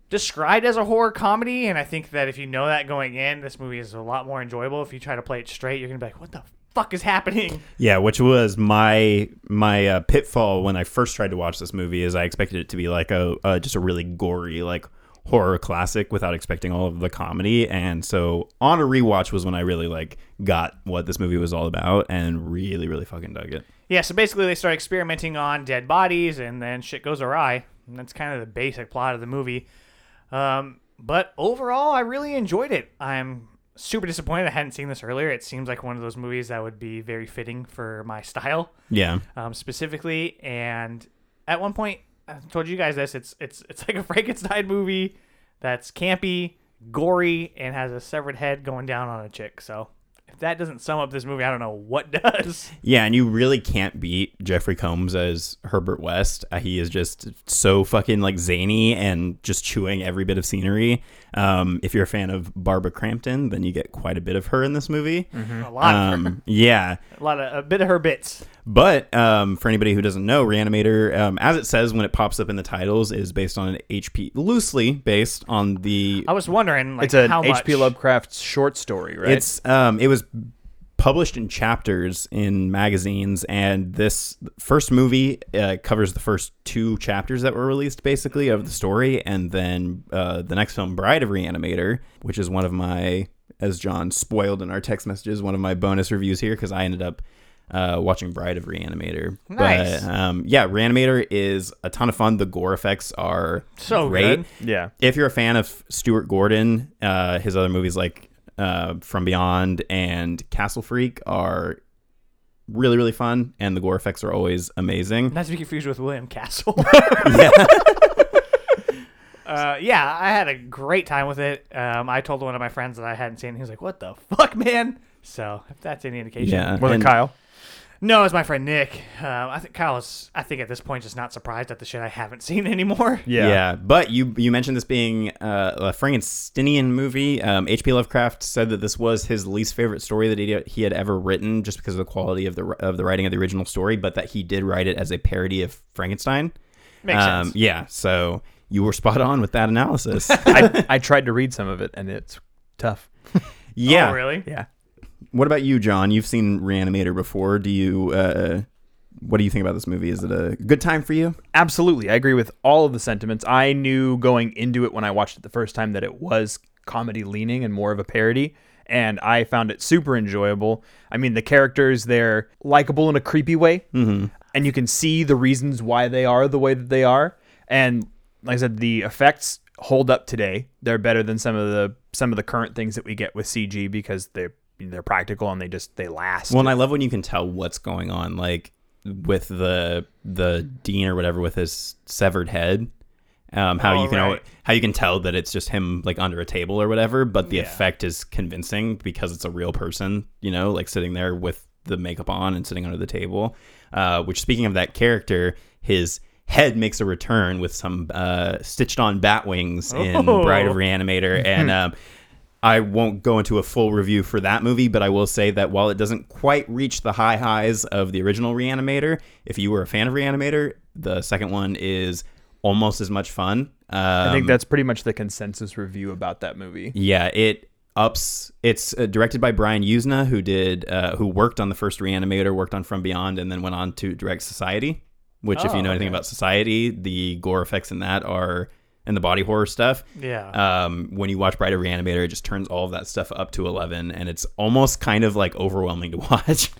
described as a horror comedy, and I think that if you know that going in, this movie is a lot more enjoyable. If you try to play it straight, you're going to be like, what the fuck is happening? Yeah, which was my my uh, pitfall when I first tried to watch this movie, is I expected it to be like a uh, just a really gory, like, horror classic without expecting all of the comedy. And so on a rewatch was when I really like got what this movie was all about and really really fucking dug it. Yeah, so basically they start experimenting on dead bodies and then shit goes awry, and that's kind of the basic plot of the movie. Um but overall I really enjoyed it. I'm super disappointed I hadn't seen this earlier. It seems like one of those movies that would be very fitting for my style. Yeah. Um specifically, and at one point I told you guys this. It's it's it's like a Frankenstein movie that's campy, gory, and has a severed head going down on a chick. So if that doesn't sum up this movie, I don't know what does. Yeah, and you really can't beat Jeffrey Combs as Herbert West. Uh, he is just so fucking like zany and just chewing every bit of scenery. Um, if you're a fan of Barbara Crampton, then you get quite a bit of her in this movie. Mm-hmm. A lot. Um, of her. Yeah, a lot of a bit of her bits. But um, for anybody who doesn't know, Reanimator, um, as it says when it pops up in the titles, is based on an H P loosely based on the. I was wondering, like, it's an H P Lovecraft short story, right? It's um, it was published in chapters in magazines, and this first movie uh, covers the first two chapters that were released, basically, of the story, and then uh, the next film, Bride of Reanimator, which is one of my, as John spoiled in our text messages, one of my bonus reviews here, because I ended up. Uh, watching Bride of Reanimator. Nice. But, um, yeah, Reanimator is a ton of fun. The gore effects are so great. Good. Yeah. If you're a fan of Stuart Gordon, uh, his other movies like uh, From Beyond and Castle Freak are really, really fun, and the gore effects are always amazing. Not to be confused with William Castle. Yeah. Uh, yeah, I had a great time with it. Um, I told one of my friends that I hadn't seen it. He was like, what the fuck, man? So if that's any indication. Yeah. Was it Kyle? No, it's my friend Nick. Uh, I think Kyle is, I think at this point, just not surprised at the shit I haven't seen anymore. Yeah, yeah. But you you mentioned this being uh, a Frankensteinian movie. Um, H P Lovecraft said that this was his least favorite story that he he had ever written, just because of the quality of the of the writing of the original story. But that he did write it as a parody of Frankenstein. Makes um, sense. Yeah. So you were spot on with that analysis. I, I tried to read some of it, and it's tough. Yeah. Oh, really? Yeah. What about you, John? You've seen Reanimator before. Do you? Uh, what do you think about this movie? Is it a good time for you? Absolutely. I agree with all of the sentiments. I knew going into it when I watched it the first time that it was comedy leaning and more of a parody, and I found it super enjoyable. I mean, the characters, they're likable in a creepy way, mm-hmm. and you can see the reasons why they are the way that they are. And like I said, the effects hold up today. They're better than some of the some of the current things that we get with C G because they're they're practical and they just they last. Well, and I love when you can tell what's going on, like with the the dean or whatever with his severed head. Um, how oh, you can right. how you can tell that it's just him, like under a table or whatever, but the yeah. effect is convincing because it's a real person, you know, like sitting there with the makeup on and sitting under the table. Uh, which, speaking of that character, his head makes a return with some uh, stitched on bat wings oh. in Bride of Reanimator, and. Um, I won't go into a full review for that movie, but I will say that while it doesn't quite reach the high highs of the original Reanimator, if you were a fan of Reanimator, the second one is almost as much fun. Um, I think that's pretty much the consensus review about that movie. Yeah, it ups. It's uh, directed by Brian Usna, who did, uh, who worked on the first Reanimator, worked on From Beyond, and then went on to direct Society. Which, oh, if you know okay. anything about Society, the gore effects in that are. And the body horror stuff. Yeah. Um, when you watch Bride of Reanimator, it just turns all of that stuff up to eleven, and it's almost kind of like overwhelming to watch.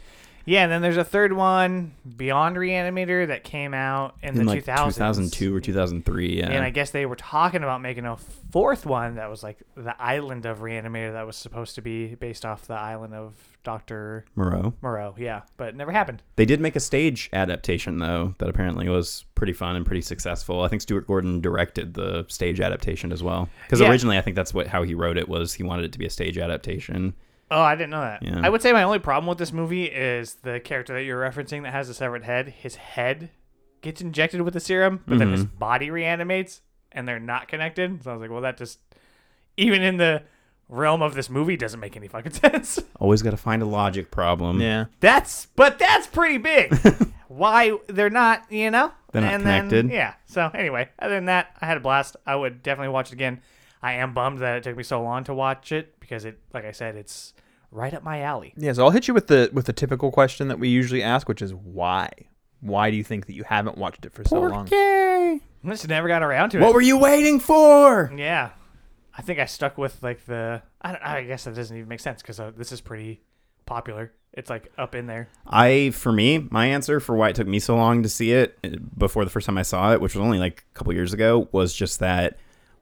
Yeah, and then there's a third one, Beyond Reanimator, that came out in, in the like two thousands. two thousand two or two thousand three, yeah. And I guess they were talking about making a fourth one that was like the Island of Reanimator, that was supposed to be based off the island of Doctor Moreau. Moreau, yeah, but it never happened. They did make a stage adaptation, though, that apparently was pretty fun and pretty successful. I think Stuart Gordon directed the stage adaptation as well. Because yeah. originally, I think that's what how he wrote it, was he wanted it to be a stage adaptation. Oh, I didn't know that. Yeah. I would say my only problem with this movie is the character that you're referencing that has a severed head. His head gets injected with the serum, but mm-hmm. then his body reanimates, and they're not connected. So I was like, well, that just even in the realm of this movie doesn't make any fucking sense. Always got to find a logic problem. Yeah. That's, but that's pretty big. Why they're not, you know? They're not and connected. Then, yeah. So anyway, other than that, I had a blast. I would definitely watch it again. I am bummed that it took me so long to watch it because it, like I said, it's right up my alley. Yeah. So I'll hit you with the, with the typical question that we usually ask, which is why? Why do you think that you haven't watched it for so long? Porky. I just never got around to it. What were you waiting for? Yeah. I think I stuck with like the, I, don't, I guess that doesn't even make sense because uh, this is pretty popular. It's like up in there. I, for me, my answer for why it took me so long to see it before the first time I saw it, which was only like a couple years ago, was just that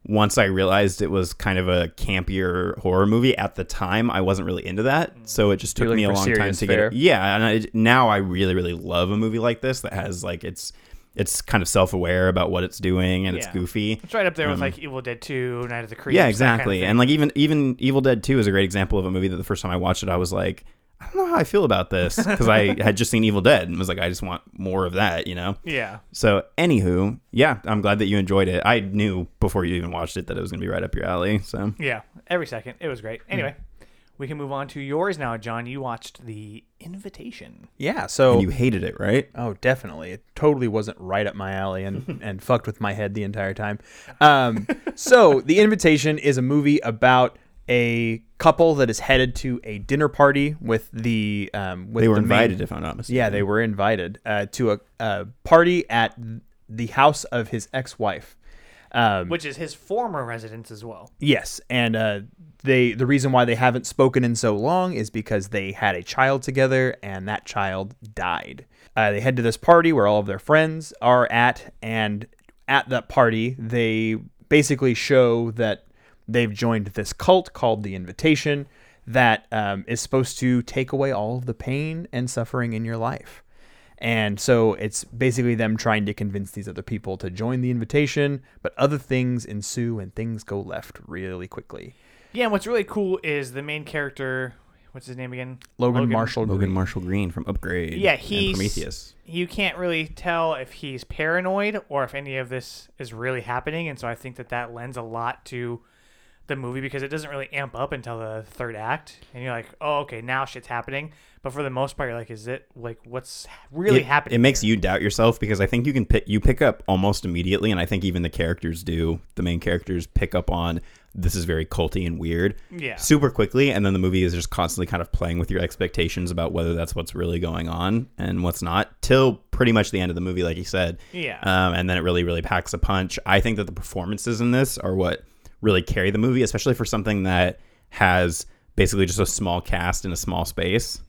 once I realized it was kind of a campier horror movie at the time, I wasn't really into that. So it just took me a long time to get it. Yeah. And I, now I really, really love a movie like this that has like, it's, it's kind of self-aware about what it's doing, and yeah. it's goofy. It's right up there um, with like Evil Dead two, Night of the Creeps. Yeah, exactly. Kind of and like even even Evil Dead two is a great example of a movie that the first time I watched it, I was like, I don't know how I feel about this because I had just seen Evil Dead and was like, I just want more of that, you know? Yeah. So anywho, yeah, I'm glad that you enjoyed it. I knew before you even watched it that it was going to be right up your alley. So yeah, every second. It was great. Anyway. Yeah. We can move on to yours now, John. You watched The Invitation. Yeah, so... And you hated it, right? Oh, definitely. It totally wasn't right up my alley and, and fucked with my head the entire time. Um, so, The Invitation is a movie about a couple that is headed to a dinner party with the... Um, with they were the invited, main, if I'm not mistaken. Yeah, they were invited uh, to a, a party at the house of his ex-wife. Um, Which is his former residence as well. Yes, and uh, they the reason why they haven't spoken in so long is because they had a child together, and that child died. Uh, they head to this party where all of their friends are at, and at that party, they basically show that they've joined this cult called The Invitation that um, is supposed to take away all of the pain and suffering in your life. And so it's basically them trying to convince these other people to join the invitation, but other things ensue and things go left really quickly. Yeah, and what's really cool is the main character, what's his name again? Logan, Logan. Marshall Green. Logan Marshall Green from Upgrade. Yeah, he's Prometheus. You can't really tell if he's paranoid or if any of this is really happening, and so I think that that lends a lot to the movie because it doesn't really amp up until the third act and you're like, oh, okay, now shit's happening, but for the most part you're like, is it like what's really it, happening it makes here? You doubt yourself because I think you can pick you pick up almost immediately, and I think even the characters do the main characters pick up on this is very culty and weird yeah super quickly, and then the movie is just constantly kind of playing with your expectations about whether that's what's really going on and what's not till pretty much the end of the movie, like you said. Yeah um and then it really really packs a punch. I think that the performances in this are what really carry the movie, especially for something that has basically just a small cast in a small space.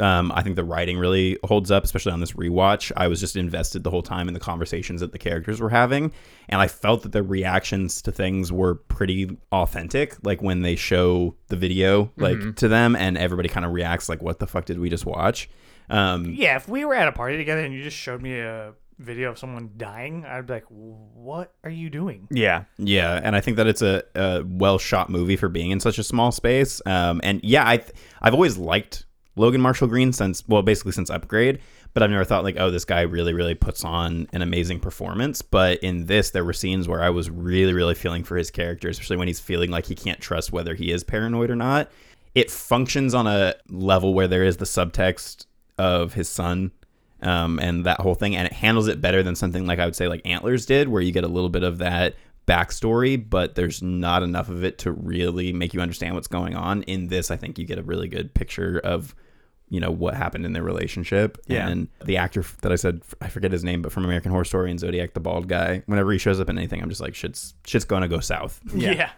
Um, I think the writing really holds up, especially on this rewatch. I was just invested the whole time in the conversations that the characters were having, and I felt that their reactions to things were pretty authentic, like when they show the video like mm-hmm. to them and everybody kind of reacts like, what the fuck did we just watch? Um, yeah, if we were at a party together and you just showed me a video of someone dying, I'd be like, what are you doing? Yeah. Yeah. And I think that it's a, a well shot movie for being in such a small space. Um, and yeah, I th- I've always liked Logan Marshall Green since, well, basically since Upgrade, but I've never thought like, oh, this guy really, really puts on an amazing performance. But in this, there were scenes where I was really, really feeling for his character, especially when he's feeling like he can't trust whether he is paranoid or not. It functions on a level where there is the subtext of his son Um, and that whole thing, and it handles it better than something like I would say like Antlers did, where you get a little bit of that backstory, but there's not enough of it to really make you understand what's going on. In this, I think you get a really good picture of, you know, what happened in their relationship. Yeah. And the actor that I said, I forget his name, but from American Horror Story and Zodiac, the bald guy, whenever he shows up in anything, I'm just like, shit's shit's gonna go south. Yeah. yeah.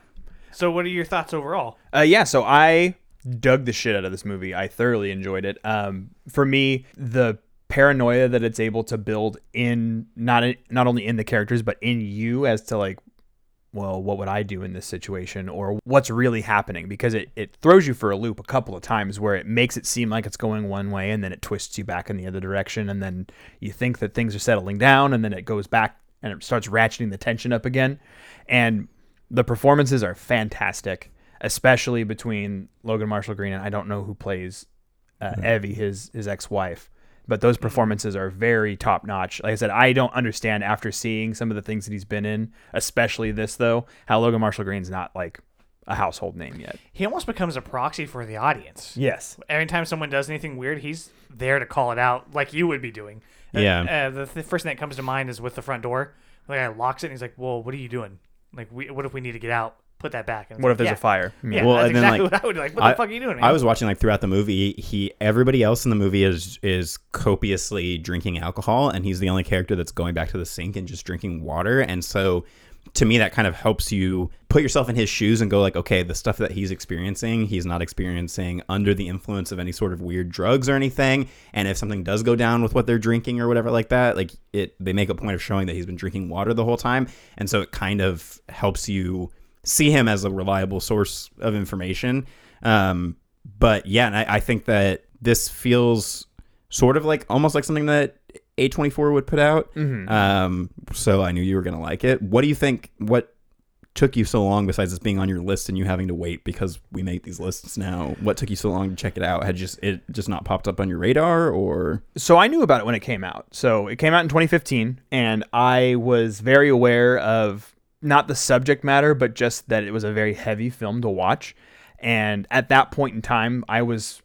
So what are your thoughts overall? Uh, yeah. So I dug the shit out of this movie. I thoroughly enjoyed it. Um, for me, the paranoia that it's able to build in not not only in the characters but in you as to like, well, what would I do in this situation, or what's really happening, because it, it throws you for a loop a couple of times where it makes it seem like it's going one way and then it twists you back in the other direction, and then you think that things are settling down and then it goes back and it starts ratcheting the tension up again. And the performances are fantastic, especially between Logan Marshall Green and I don't know who plays uh, Evie, his his ex-wife. But those performances are very top-notch. Like I said, I don't understand after seeing some of the things that he's been in, especially this, though, how Logan Marshall Green's not, like, a household name yet. He almost becomes a proxy for the audience. Yes. Anytime someone does anything weird, he's there to call it out like you would be doing. And, yeah. Uh, the, the first thing that comes to mind is with the front door. The guy locks it and he's like, well, what are you doing? Like, we, what if we need to get out? Put that back. And what like, if there's yeah. a fire? Yeah, well, that's and exactly then, like, what I would like. What I, the fuck are you doing? Man? I was watching like throughout the movie, he everybody else in the movie is is copiously drinking alcohol, and he's the only character that's going back to the sink and just drinking water. And so, to me, that kind of helps you put yourself in his shoes and go like, okay, the stuff that he's experiencing, he's not experiencing under the influence of any sort of weird drugs or anything. And if something does go down with what they're drinking or whatever like that, like it, they make a point of showing that he's been drinking water the whole time, and so it kind of helps you see him as a reliable source of information. Um, but yeah, and I, I think that this feels sort of like almost like something that A twenty-four would put out. Mm-hmm. Um, so I knew you were going to like it. What do you think? What took you so long besides this being on your list and you having to wait because we make these lists now? What took you so long to check it out? Had just it just not popped up on your radar? Or so I knew about it when it came out. So it came out in twenty fifteen, and I was very aware of not the subject matter, but just that it was a very heavy film to watch. And at that point in time, I was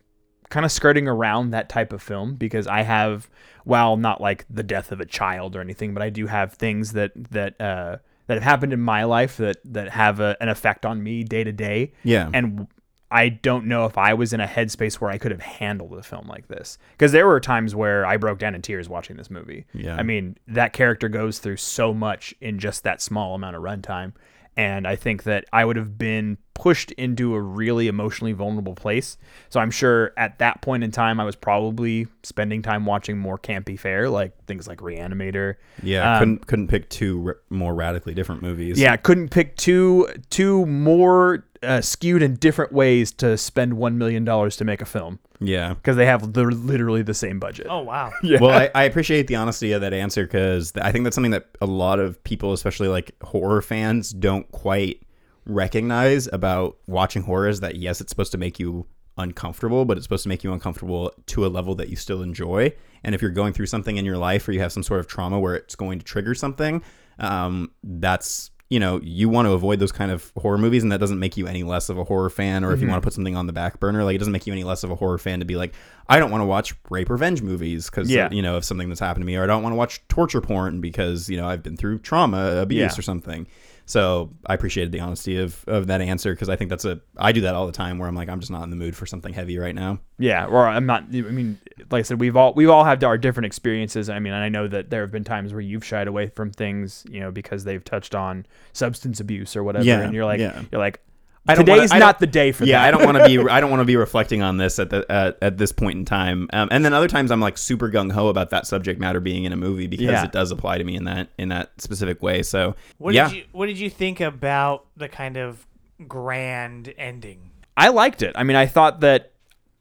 kind of skirting around that type of film because I have, while not like the death of a child or anything, but I do have things that, that, uh, that have happened in my life that, that have a, an effect on me day to day. Yeah. And I don't know if I was in a headspace where I could have handled a film like this, because there were times where I broke down in tears watching this movie. Yeah. I mean, that character goes through so much in just that small amount of runtime. And I think that I would have been pushed into a really emotionally vulnerable place. So I'm sure at that point in time, I was probably spending time watching more campy fare, like things like Reanimator. Yeah, um, couldn't couldn't pick two r- more radically different movies. Yeah, couldn't pick two two more uh, skewed in different ways to spend one million dollars to make a film. Yeah, because they have the, literally the same budget. Oh wow. Yeah. Well, I, I appreciate the honesty of that answer, because I think that's something that a lot of people, especially like horror fans, don't quite recognize about watching horror, is that yes, it's supposed to make you uncomfortable, but it's supposed to make you uncomfortable to a level that you still enjoy. And if you're going through something in your life or you have some sort of trauma where it's going to trigger something, um, that's, you know, you want to avoid those kind of horror movies, and that doesn't make you any less of a horror fan. Or if mm-hmm. you want to put something on the back burner, like it doesn't make you any less of a horror fan to be like, I don't want to watch rape revenge movies because, yeah. you know, of something that's happened to me, or I don't want to watch torture porn because, you know, I've been through trauma, abuse yeah. or something. So I appreciated the honesty of, of that answer, because I think that's a, I do that all the time where I'm like, I'm just not in the mood for something heavy right now. Yeah. Or I'm not, I mean, like I said, we've all, we've all had our different experiences. I mean, and I know that there have been times where you've shied away from things, you know, because they've touched on substance abuse or whatever. Yeah, and you're like, yeah. you're like, I don't Today's wanna, I not don't, the day for yeah, that. Yeah, I don't want to be. I don't want to be reflecting on this at the at, at this point in time. Um, and then other times I'm like super gung ho about that subject matter being in a movie, because yeah. it does apply to me in that in that specific way. So what yeah. did you what did you think about the kind of grand ending? I liked it. I mean, I thought that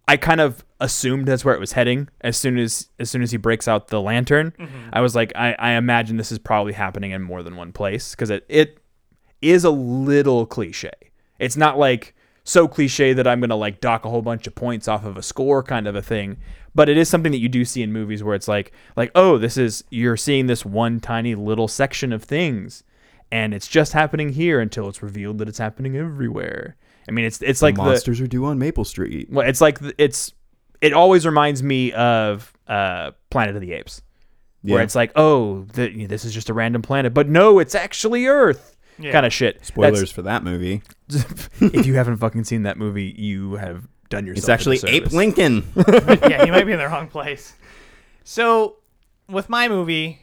I kind of assumed that's where it was heading as soon as as soon as he breaks out the lantern. Mm-hmm. I was like, I, I imagine this is probably happening in more than one place, because it, it is a little cliche. It's not like so cliche that I'm going to like dock a whole bunch of points off of a score kind of a thing, but it is something that you do see in movies where it's like, like, oh, this is, you're seeing this one tiny little section of things and it's just happening here until it's revealed that it's happening everywhere. I mean, it's, it's the like monsters the, are due on Maple Street. Well, it's like, it's, it always reminds me of uh, Planet of the Apes yeah. where it's like, oh, the, this is just a random planet, but no, it's actually Earth. Yeah. Kind of shit. Spoilers That's, for that movie. If you haven't fucking seen that movie, you have done yourself. It's actually Ape Lincoln. Yeah, you might be in the wrong place. So, with my movie,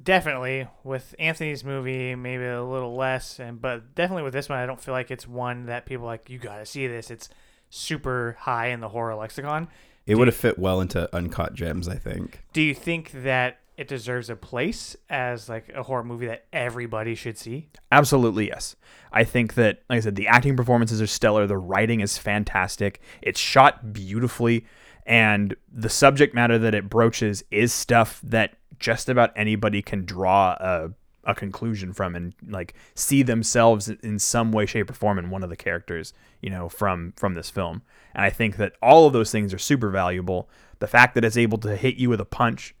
definitely. With Anthony's movie, maybe a little less, and but definitely with this one, I don't feel like it's one that people are like, you gotta see this. It's super high in the horror lexicon. It would have fit well into Uncut Gems, I think. Do you think that it deserves a place as like a horror movie that everybody should see? Absolutely, yes. I think that, like I said, the acting performances are stellar. The writing is fantastic. It's shot beautifully. And the subject matter that it broaches is stuff that just about anybody can draw a, a conclusion from and like see themselves in some way, shape, or form in one of the characters, you know, from, from this film. And I think that all of those things are super valuable. The fact that it's able to hit you with a punch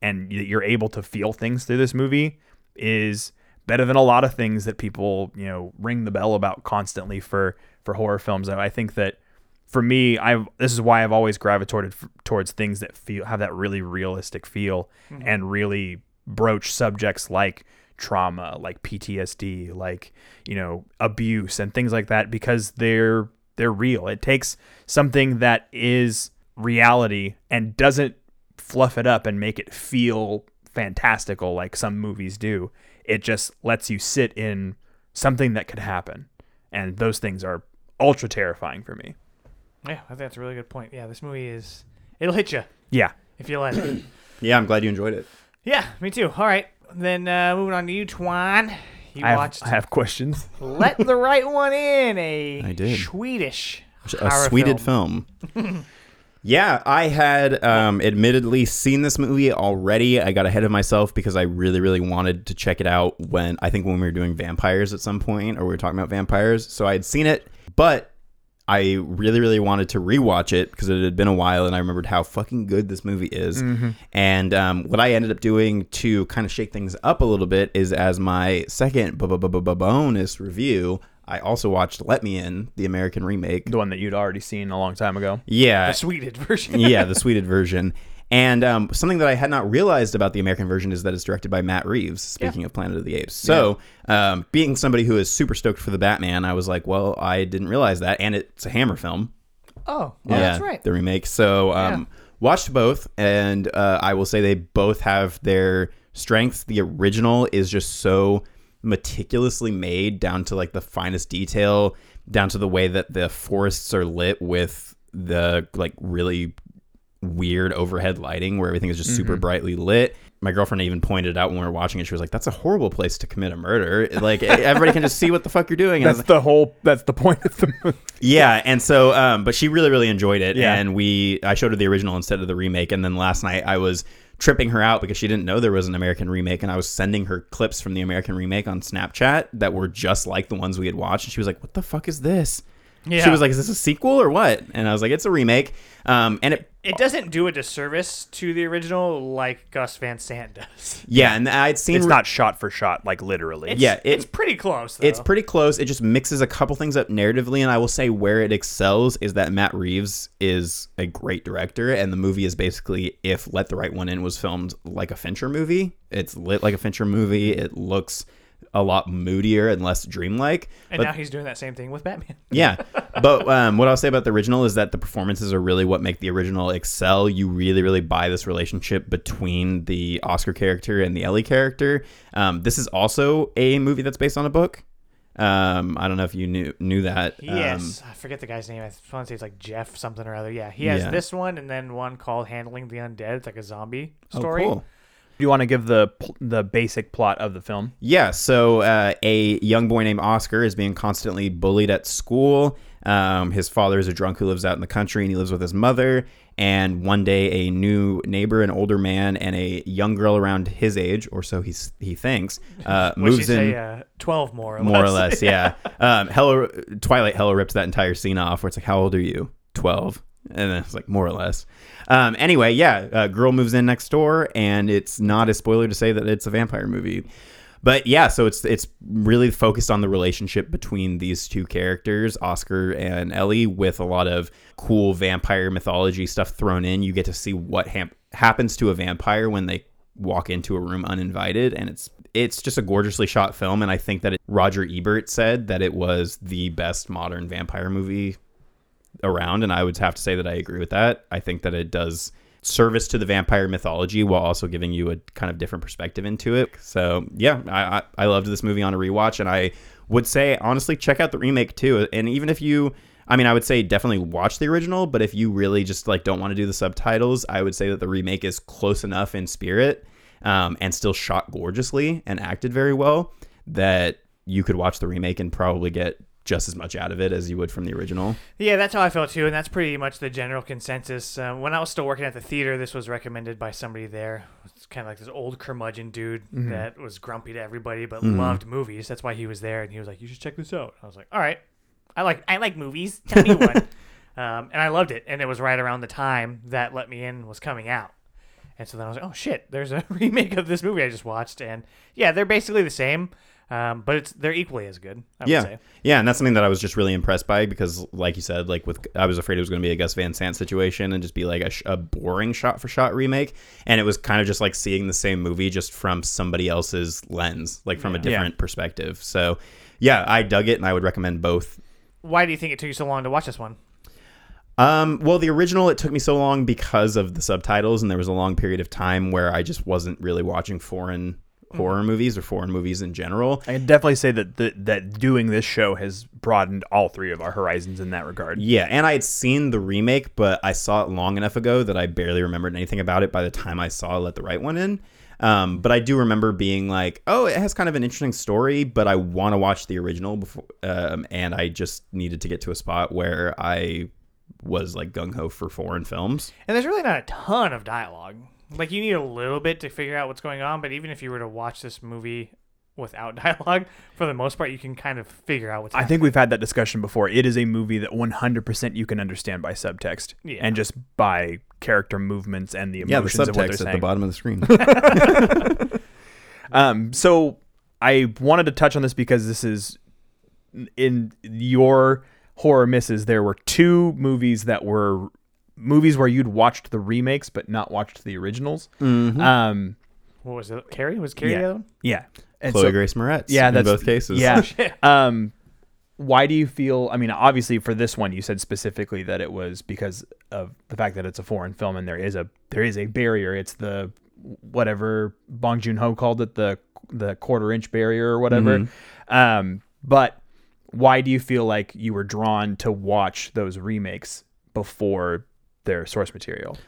and you're able to feel things through this movie is better than a lot of things that people, you know, ring the bell about constantly for, for horror films. I think that for me, I've, this is why I've always gravitated f- towards things that feel, have that really realistic feel, mm-hmm. and really broach subjects like trauma, like P T S D, like, you know, abuse and things like that, because they're, they're real. It takes something that is reality and doesn't fluff it up and make it feel fantastical like some movies do. It just lets you sit in something that could happen. And those things are ultra terrifying for me. Yeah, I think that's a really good point. Yeah, this movie is... It'll hit you. Yeah. If you let it. Yeah, I'm glad you enjoyed it. Yeah, me too. All right. Then uh, moving on to you, Twan. You I watched... Have, I have questions. Let the Right One In, a I did. Swedish A Swedish film. film. Yeah, I had um, admittedly seen this movie already. I got ahead of myself because I really, really wanted to check it out when... I think when we were doing vampires at some point, or we were talking about vampires. So I had seen it, but... I really, really wanted to rewatch it because it had been a while, and I remembered how fucking good this movie is. Mm-hmm. And um, what I ended up doing to kind of shake things up a little bit is, as my second bonus review, I also watched Let Me In, the American remake. The one that you'd already seen a long time ago. Yeah. The sweeted version. Yeah, the sweeted version. And um, something that I had not realized about the American version is that it's directed by Matt Reeves, speaking yeah. of Planet of the Apes. So yeah. um, being somebody who is super stoked for the Batman, I was like, well, I didn't realize that. And it's a Hammer film. Oh, well, yeah, that's right. The remake. So um, yeah. watched both. And uh, I will say they both have their strengths. The original is just so meticulously made down to like the finest detail, down to the way that the forests are lit with the like really... weird overhead lighting where everything is just mm-hmm. super brightly lit. My girlfriend even pointed out when we were watching it, she was like, that's a horrible place to commit a murder. Like, everybody can just see what the fuck you're doing. And that's like, the whole, that's the point of the movie. Yeah. And so, um, but she really, really enjoyed it. Yeah. And we, I showed her the original instead of the remake. And then last night I was tripping her out because she didn't know there was an American remake. And I was sending her clips from the American remake on Snapchat that were just like the ones we had watched. And she was like, what the fuck is this? Yeah. She was like, is this a sequel or what? And I was like, it's a remake. Um, and it it doesn't do a disservice to the original like Gus Van Sant does. Yeah, and I'd seen... It's re- not shot for shot, like literally. It's, yeah. It, it's pretty close, though. It's pretty close. It just mixes a couple things up narratively, and I will say where it excels is that Matt Reeves is a great director, and the movie is basically if Let the Right One In was filmed like a Fincher movie. It's lit like a Fincher movie. It looks... a lot moodier and less dreamlike. And but, now he's doing that same thing with Batman. Yeah. But um, what I'll say about the original is that the performances are really what make the original excel. You really, really buy this relationship between the Oscar character and the Ellie character. Um, this is also a movie that's based on a book. Um, I don't know if you knew knew that. Yes, um, I forget the guy's name. I want to say it's like Jeff something or other. Yeah, he has yeah. this one and then one called Handling the Undead. It's like a zombie story. Oh, cool. Do you want to give the the basic plot of the film? Yeah. So uh, a young boy named Oscar is being constantly bullied at school. Um, his father is a drunk who lives out in the country, and he lives with his mother. And one day, a new neighbor, an older man, and a young girl around his age, or so he's, he thinks, uh, moves say, in. Uh, twelve more or more less. More or less, yeah. yeah. Um, Hello, Twilight Hello rips that entire scene off where it's like, how old are you? twelve. And then it's like more or less. Um, anyway, yeah, a girl moves in next door, and it's not a spoiler to say that it's a vampire movie. But yeah, so it's it's really focused on the relationship between these two characters, Oscar and Ellie, with a lot of cool vampire mythology stuff thrown in. You get to see what ha- happens to a vampire when they walk into a room uninvited, and it's it's just a gorgeously shot film. And I think that it, Roger Ebert said that it was the best modern vampire movie around, and I would have to say that I agree with that. I think that it does service to the vampire mythology while also giving you a kind of different perspective into it. So yeah, I, I, I loved this movie on a rewatch, and I would say honestly check out the remake too. And even if you, I mean, I would say definitely watch the original, but if you really just like don't want to do the subtitles, I would say that the remake is close enough in spirit um, and still shot gorgeously and acted very well that you could watch the remake and probably get just as much out of it as you would from the original. Yeah, that's how I felt too, and that's pretty much the general consensus. Uh, when I was still working at the theater, this was recommended by somebody there. It's kind of like this old curmudgeon dude mm-hmm. that was grumpy to everybody but mm-hmm. loved movies. That's why he was there, and he was like, you should check this out. I was like, all right, I like I like movies. Tell me one. Um, and I loved it, and it was right around the time that Let Me In was coming out. And so then I was like, oh shit, there's a remake of this movie I just watched. And yeah, they're basically the same. Um, but it's they're equally as good. I would yeah, say. yeah, and that's something that I was just really impressed by because, like you said, like with I was afraid it was going to be a Gus Van Sant situation and just be like a, sh- a boring shot for shot remake, and it was kind of just like seeing the same movie just from somebody else's lens, like from yeah. a different yeah. perspective. So, yeah, I dug it, and I would recommend both. Why do you think it took you so long to watch this one? Um, well, the original, it took me so long because of the subtitles, and there was a long period of time where I just wasn't really watching foreign horror movies or foreign movies in general. I can definitely say that the, that doing this show has broadened all three of our horizons in that regard. Yeah, and I had seen the remake, but I saw it long enough ago that I barely remembered anything about it by the time I saw Let the Right One In. Um, but I do remember being like, oh, it has kind of an interesting story, but I want to watch the original before, um, and I just needed to get to a spot where I was like gung-ho for foreign films. And there's really not a ton of dialogue. Like, you need a little bit to figure out what's going on, but even if you were to watch this movie without dialogue, for the most part, you can kind of figure out what's I happening. I think we've had that discussion before. It is a movie that one hundred percent you can understand by subtext yeah. and just by character movements and the emotions yeah, the of what they're saying. Yeah, the subtext at the bottom of the screen. um, so I wanted to touch on this because this is in your horror misses. There were two movies that were... movies where you'd watched the remakes but not watched the originals. Mm-hmm. Um, what was it? Carrie? Was Carrie yeah. the other one? Yeah. And Chloe so, Grace Moretz yeah, in that's, both cases. Yeah. um, why do you feel... I mean, obviously for this one, you said specifically that it was because of the fact that it's a foreign film and there is a there is a barrier. It's the whatever Bong Joon-ho called it, the, the quarter-inch barrier or whatever. Mm-hmm. Um, but why do you feel like you were drawn to watch those remakes before... their source material?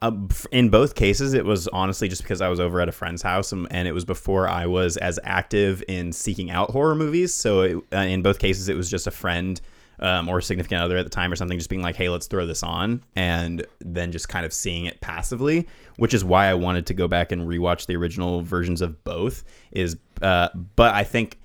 Uh, in both cases, it was honestly just because I was over at a friend's house, and, and it was before I was as active in seeking out horror movies. So it, uh, in both cases, it was just a friend um, or a significant other at the time or something just being like, hey, let's throw this on, and then just kind of seeing it passively, which is why I wanted to go back and rewatch the original versions of both. Is uh, but I think,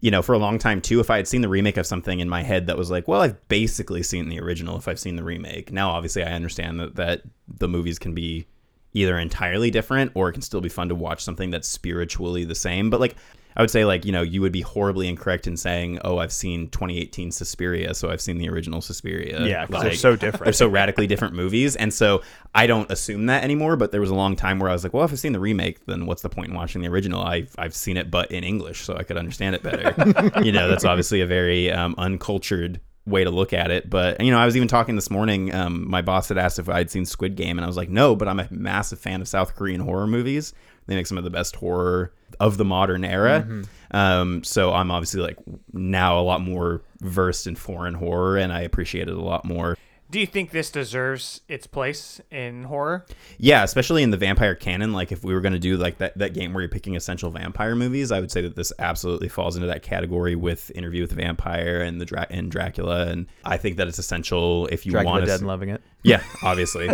you know, for a long time too, if I had seen the remake of something in my head that was like, well, I've basically seen the original if I've seen the remake. Now, obviously, I understand that, that the movies can be either entirely different or it can still be fun to watch something that's spiritually the same. But like, I would say like, you know, you would be horribly incorrect in saying, oh, I've seen twenty eighteen Suspiria, so I've seen the original Suspiria. Yeah, because like, they're so different. They're so radically different movies. And so I don't assume that anymore. But there was a long time where I was like, well, if I've seen the remake, then what's the point in watching the original? I've, I've seen it, but in English, so I could understand it better. You know, that's obviously a very um, uncultured way to look at it. But, you know, I was even talking this morning. Um, my boss had asked if I'd seen Squid Game, and I was like, no, but I'm a massive fan of South Korean horror movies. They make some of the best horror of the modern era. Mm-hmm. Um, so I'm obviously like now a lot more versed in foreign horror, and I appreciate it a lot more. Do you think this deserves its place in horror? Yeah, especially in the vampire canon. Like if we were going to do like that, that game where you're picking essential vampire movies, I would say that this absolutely falls into that category with Interview with the Vampire and the Dra- and Dracula. And I think that it's essential if you Dracula want to... Dracula Dead and Loving It? Yeah, obviously.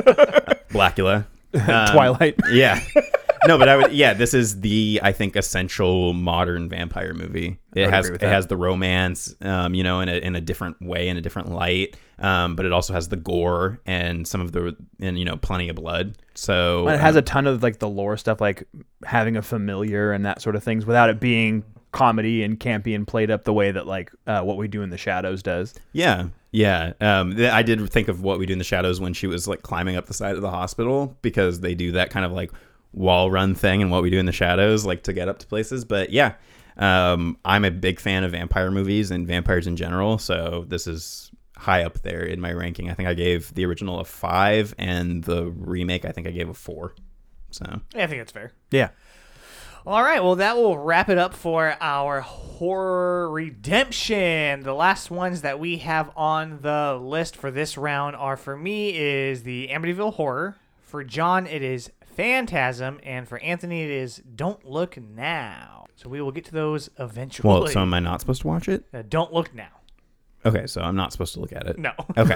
Blackula. Um, Twilight. Yeah. No, but I would, yeah, this is the, I think, essential modern vampire movie. It has it has the romance, um, you know, in a in a different way, in a different light. Um, but it also has the gore and some of the, and you know, plenty of blood. So well, it has um, a ton of like the lore stuff, like having a familiar and that sort of things, without it being comedy and campy and played up the way that like uh, What We Do in the Shadows does. Yeah. Yeah, um, th- I did think of What We Do in the Shadows when she was like climbing up the side of the hospital, because they do that kind of like wall run thing and What We Do in the Shadows, like to get up to places. But yeah, um, I'm a big fan of vampire movies and vampires in general. So this is high up there in my ranking. I think I gave the original a five and the remake, I think I gave a four. So yeah, I think that's fair. Yeah. All right, well, that will wrap it up for our horror redemption. The last ones that we have on the list for this round are, for me, is the Amityville Horror. For John, it is Phantasm. And for Anthony, it is Don't Look Now. So we will get to those eventually. Well, so am I not supposed to watch it? Uh, Don't Look Now. Okay, so I'm not supposed to look at it. No. Okay.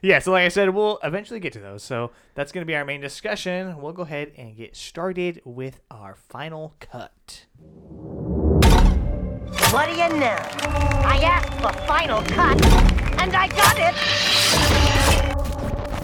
Yeah, so like I said, we'll eventually get to those. So that's going to be our main discussion. We'll go ahead and get started with our final cut. What do you know? I asked for final cut, and I got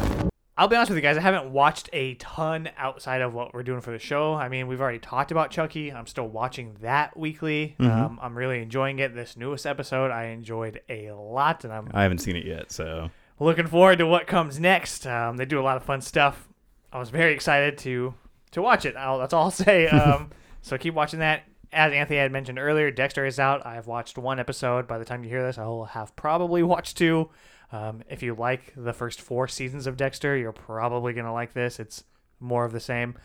it! I'll be honest with you guys, I haven't watched a ton outside of what we're doing for the show. I mean, we've already talked about Chucky. I'm still watching that weekly. Mm-hmm. Um, I'm really enjoying it. This newest episode, I enjoyed a lot, and I'm I haven't seen it yet, so looking forward to what comes next. Um, they do a lot of fun stuff. I was very excited to to watch it. I'll, that's all I'll say. Um, so keep watching that. As Anthony had mentioned earlier, Dexter is out. I've watched one episode. By the time you hear this, I will have probably watched two. Um, if you like the first four seasons of Dexter, you're probably going to like this. It's more of the same.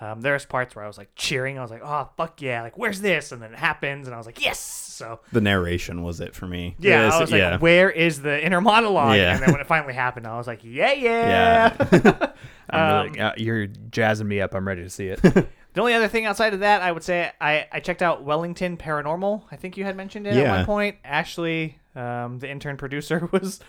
Um, there's parts where I was like cheering. I was like, oh, fuck yeah. Like, where's this? And then it happens. And I was like, yes. So the narration was it for me. Yeah. Yes, I was like, yeah. Where is the inner monologue? Yeah. And then when it finally happened, I was like, yeah, yeah. yeah. I'm um, really, uh, you're jazzing me up. I'm ready to see it. The only other thing outside of that, I would say I, I checked out Wellington Paranormal. I think you had mentioned it yeah. at one point. Ashley, um, the intern producer, was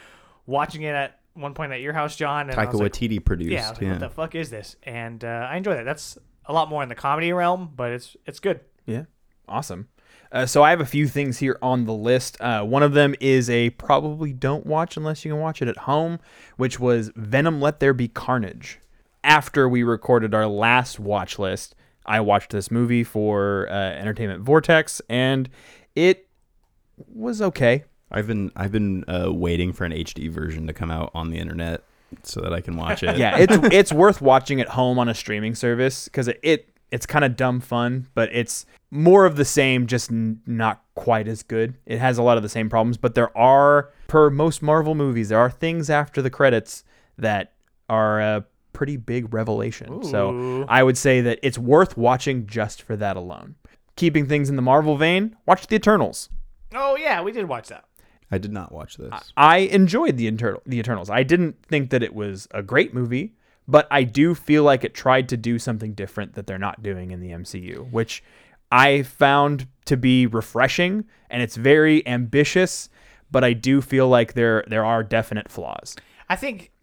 watching it at one point at your house, John. And Taika Waititi like, produced. Yeah, like, yeah. What the fuck is this? And uh, I enjoy that. That's a lot more in the comedy realm, but it's it's good. Yeah. Awesome. Uh, so I have a few things here on the list. Uh, one of them is a probably don't watch unless you can watch it at home, which was Venom Let There Be Carnage. After we recorded our last watch list, I watched this movie for uh, Entertainment Vortex, and it was okay. I've been I've been uh, waiting for an H D version to come out on the internet so that I can watch it. Yeah, it's it's worth watching at home on a streaming service because it, it it's kind of dumb fun, but it's more of the same, just n- not quite as good. It has a lot of the same problems, but there are, per most Marvel movies, there are things after the credits that are Uh, pretty big revelation. Ooh. So I would say that it's worth watching just for that alone. Keeping things in the Marvel vein, watch The Eternals. Oh yeah, we did watch that. I did not watch this. I, I enjoyed the, Inter- the Eternals. I didn't think that it was a great movie, but I do feel like it tried to do something different that they're not doing in the M C U, which I found to be refreshing, and it's very ambitious, but I do feel like there there are definite flaws. I think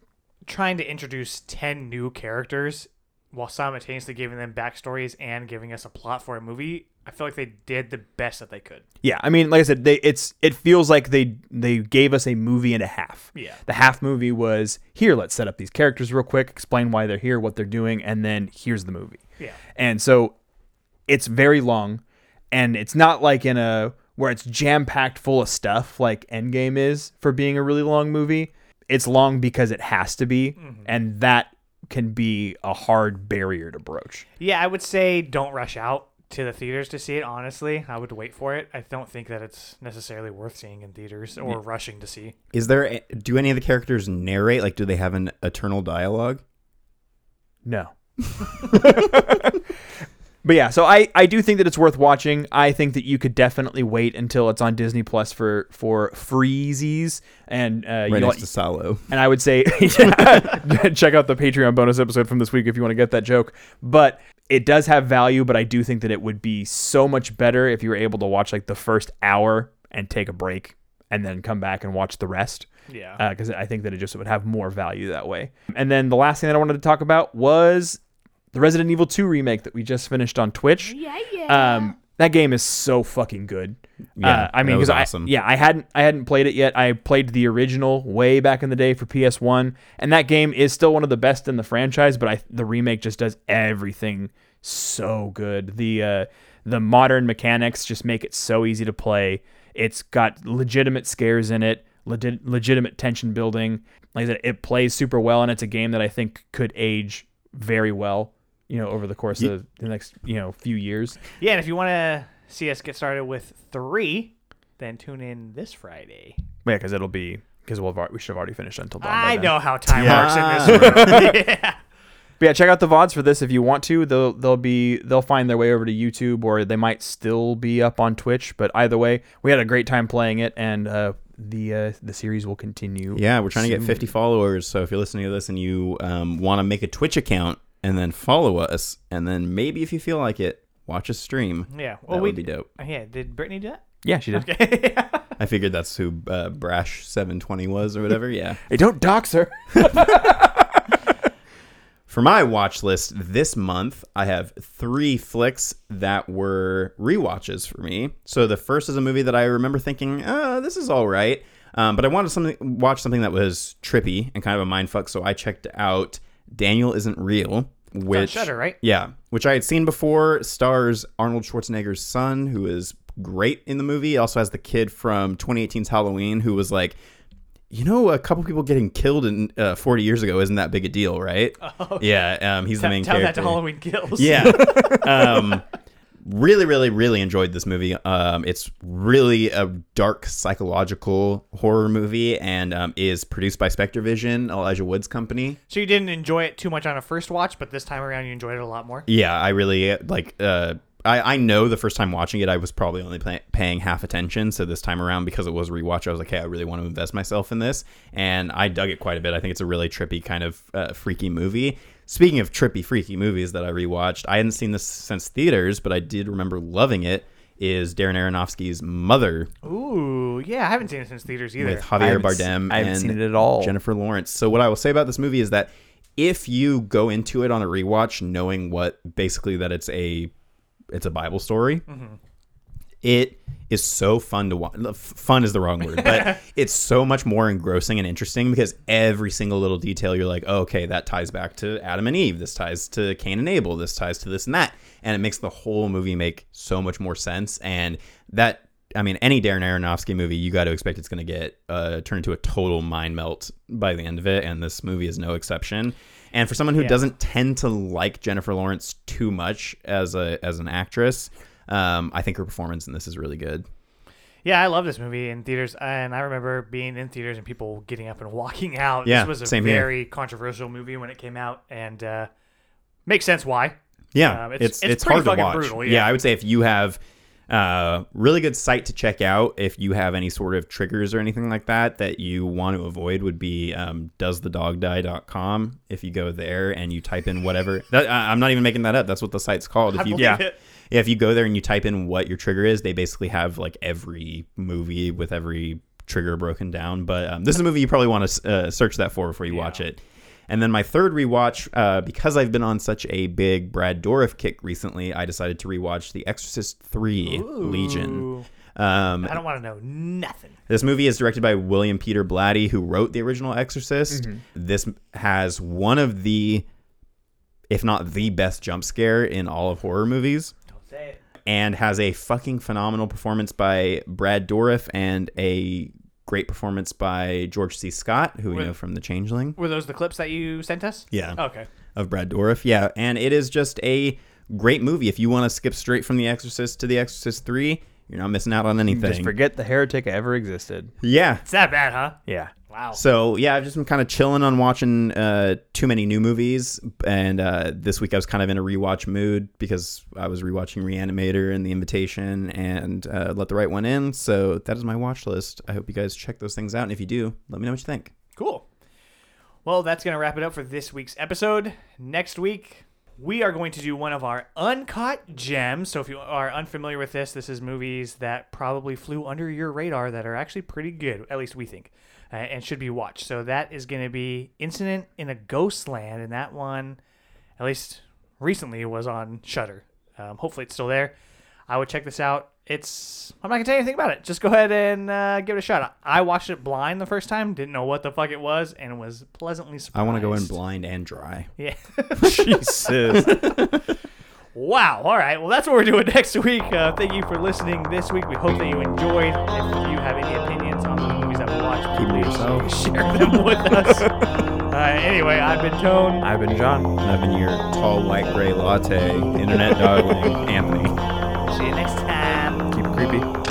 trying to introduce ten new characters while simultaneously giving them backstories and giving us a plot for a movie, I feel like they did the best that they could. Yeah, I mean, like I said, they it's it feels like they they gave us a movie and a half. Yeah. The half movie was, here, let's set up these characters real quick, explain why they're here, what they're doing, and then here's the movie. Yeah. And so it's very long, and it's not like in a where it's jam-packed full of stuff like Endgame is for being a really long movie. It's long because it has to be, mm-hmm. and that can be a hard barrier to broach. Yeah, I would say don't rush out to the theaters to see it, honestly. I would wait for it. I don't think that it's necessarily worth seeing in theaters or yeah. rushing to see. Is there? A, do any of the characters narrate? Like, do they have an eternal dialogue? No. But yeah, so I, I do think that it's worth watching. I think that you could definitely wait until it's on Disney Plus for for freezies and uh, right you next to Salo. And I would say yeah, check out the Patreon bonus episode from this week if you want to get that joke. But it does have value. But I do think that it would be so much better if you were able to watch like the first hour and take a break and then come back and watch the rest. Yeah, because uh, I think that it just would have more value that way. And then the last thing that I wanted to talk about was the Resident Evil two remake that we just finished on Twitch. Yeah, yeah. Um, that game is so fucking good. Yeah, uh, I mean, because awesome. I yeah, I hadn't I hadn't played it yet. I played the original way back in the day for P S one, and that game is still one of the best in the franchise. But I the remake just does everything so good. The uh, the modern mechanics just make it so easy to play. It's got legitimate scares in it, legit, legitimate tension building. Like I said, it plays super well, and it's a game that I think could age very well, you know, over the course of the next, you know, few years. Yeah, and if you want to see us get started with three, then tune in this Friday. Yeah, because it'll be, because we'll we should have already finished until dawn. I know how time yeah. works in this room. yeah. But yeah, check out the V O Ds for this if you want to. They'll they'll be they'll find their way over to YouTube, or they might still be up on Twitch. But either way, we had a great time playing it, and uh, the uh, the series will continue. Yeah, we're trying soon. to get fifty followers. So if you're listening to this and you um, want to make a Twitch account and then follow us, and then maybe if you feel like it, watch a stream. Yeah, well, that we, would be dope. Yeah, did Brittany do that? Yeah, she did. Okay. yeah. I figured that's who uh, Brash seven twenty was or whatever, yeah. Hey, don't dox her. For my watch list this month, I have three flicks that were rewatches for me. So the first is a movie that I remember thinking, oh, this is all right. Um, but I wanted to watch something that was trippy and kind of a mindfuck, so I checked out Daniel Isn't Real, which Shudder, right? Yeah, which I had seen before. Stars Arnold Schwarzenegger's son, who is great in the movie. It also has the kid from twenty eighteen's Halloween, who was like, you know, a couple people getting killed in uh, forty years ago isn't that big a deal, right? Oh, yeah, um, he's t- the main tell character. Tell that to Halloween Kills. Yeah. um, really, really, really enjoyed this movie. Um, it's really a dark psychological horror movie, and um, is produced by Spectrovision, Elijah Wood's company. So you didn't enjoy it too much on a first watch, but this time around you enjoyed it a lot more? Yeah, I really, like... Uh, I, I know the first time watching it, I was probably only pay, paying half attention. So this time around, because it was a rewatch, I was like, hey, I really want to invest myself in this. And I dug it quite a bit. I think it's a really trippy kind of uh, freaky movie. Speaking of trippy, freaky movies that I rewatched, I hadn't seen this since theaters, but I did remember loving it, is Darren Aronofsky's Mother. Ooh, yeah. I haven't seen it since theaters either. With Javier Bardem I haven't seen it at all. Jennifer Lawrence. So what I will say about this movie is that if you go into it on a rewatch knowing what basically that it's a... it's a Bible story. Mm-hmm. It is so fun to watch. Fun is the wrong word, but it's so much more engrossing and interesting because every single little detail you're like, oh, okay, that ties back to Adam and Eve. This ties to Cain and Abel. This ties to this and that. And it makes the whole movie make so much more sense. And that, I mean, any Darren Aronofsky movie, you got to expect it's going to get uh, turned into a total mind melt by the end of it. And this movie is no exception. And for someone who yeah. doesn't tend to like Jennifer Lawrence too much as a as an actress, um, I think her performance in this is really good. Yeah, I love this movie in theaters. And I remember being in theaters and people getting up and walking out. Yeah, this was a very here. controversial movie when it came out. And uh, makes sense why. Yeah, um, it's, it's, it's, it's pretty hard fucking to watch. Brutal, yeah. yeah, I would say if you have... uh really good site to check out if you have any sort of triggers or anything like that that you want to avoid would be um does the dog die dot com. If you go there and you type in whatever that, I'm not even making that up, that's what the site's called. If you yeah it. if you go there and you type in what your trigger is, they basically have like every movie with every trigger broken down. But um, this is a movie you probably want to uh, search that for before you yeah. watch it. And then my third rewatch, uh, because I've been on such a big Brad Dourif kick recently, I decided to rewatch The Exorcist three, Ooh. Legion. Um, I don't want to know nothing. This movie is directed by William Peter Blatty, who wrote the original Exorcist. Mm-hmm. This has one of the, if not the best jump scare in all of horror movies. Don't say it. And has a fucking phenomenal performance by Brad Dourif and a... great performance by George C. Scott, who we were, know from The Changeling. Were those the clips that you sent us? Yeah. Oh, okay. Of Brad Dourif. Yeah. And it is just a great movie. If you want to skip straight from The Exorcist to The Exorcist three, you're not missing out on anything. Just forget the heretic ever existed. Yeah. It's that bad, huh? Yeah. Wow. So, yeah, I've just been kind of chilling on watching uh, too many new movies. And uh, this week I was kind of in a rewatch mood because I was rewatching Reanimator and The Invitation and uh, Let the Right One In. So that is my watch list. I hope you guys check those things out. And if you do, let me know what you think. Cool. Well, that's going to wrap it up for this week's episode. Next week, we are going to do one of our uncut gems. So if you are unfamiliar with this, this is movies that probably flew under your radar that are actually pretty good. At least we think. Uh, and should be watched. So that is going to be Incident in a Ghost Land, and that one, at least recently, was on Shudder. Um, hopefully it's still there. I would check this out. It's I'm not going to tell you anything about it. Just go ahead and uh, give it a shot. I watched it blind the first time, didn't know what the fuck it was, and was pleasantly surprised. I want to go in blind and dry. Yeah. Jesus. Wow. All right. Well, that's what we're doing next week. Uh, thank you for listening this week. We hope that you enjoyed. If you have any opinions on the movies that we watched, keep them to yourself. Share them with us. Uh, anyway, I've been Tone. I've been John. And I've been your tall, white, gray latte, internet darling, Anthony. See you next time. Keep it creepy.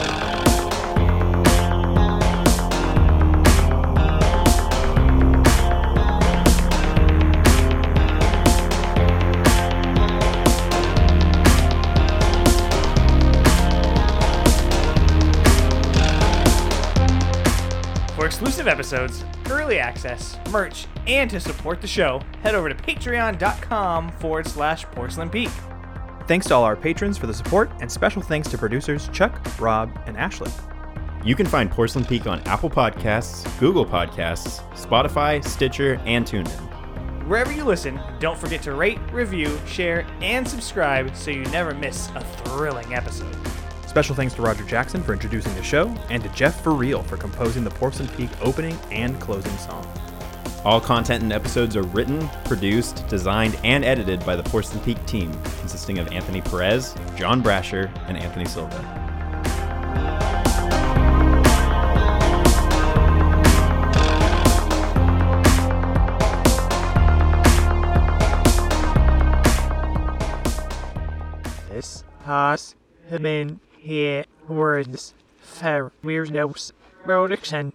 Exclusive episodes, early access, merch, and to support the show, head over to patreon.com forward slash porcelain peak. Thanks to all our patrons for the support, and special thanks to producers Chuck, Rob, and Ashley. You can find Porcelain Peak on Apple Podcasts, Google Podcasts, Spotify, Stitcher, and TuneIn. Wherever you listen, don't forget to rate, review, share, and subscribe so you never miss a thrilling episode. Special thanks to Roger Jackson for introducing the show, and to Jeff For Real for composing the Porcelain Peak opening and closing song. All content and episodes are written, produced, designed, and edited by the Porcelain Peak team, consisting of Anthony Perez, John Brasher, and Anthony Silva. This has been K-horror for Weirdos Production.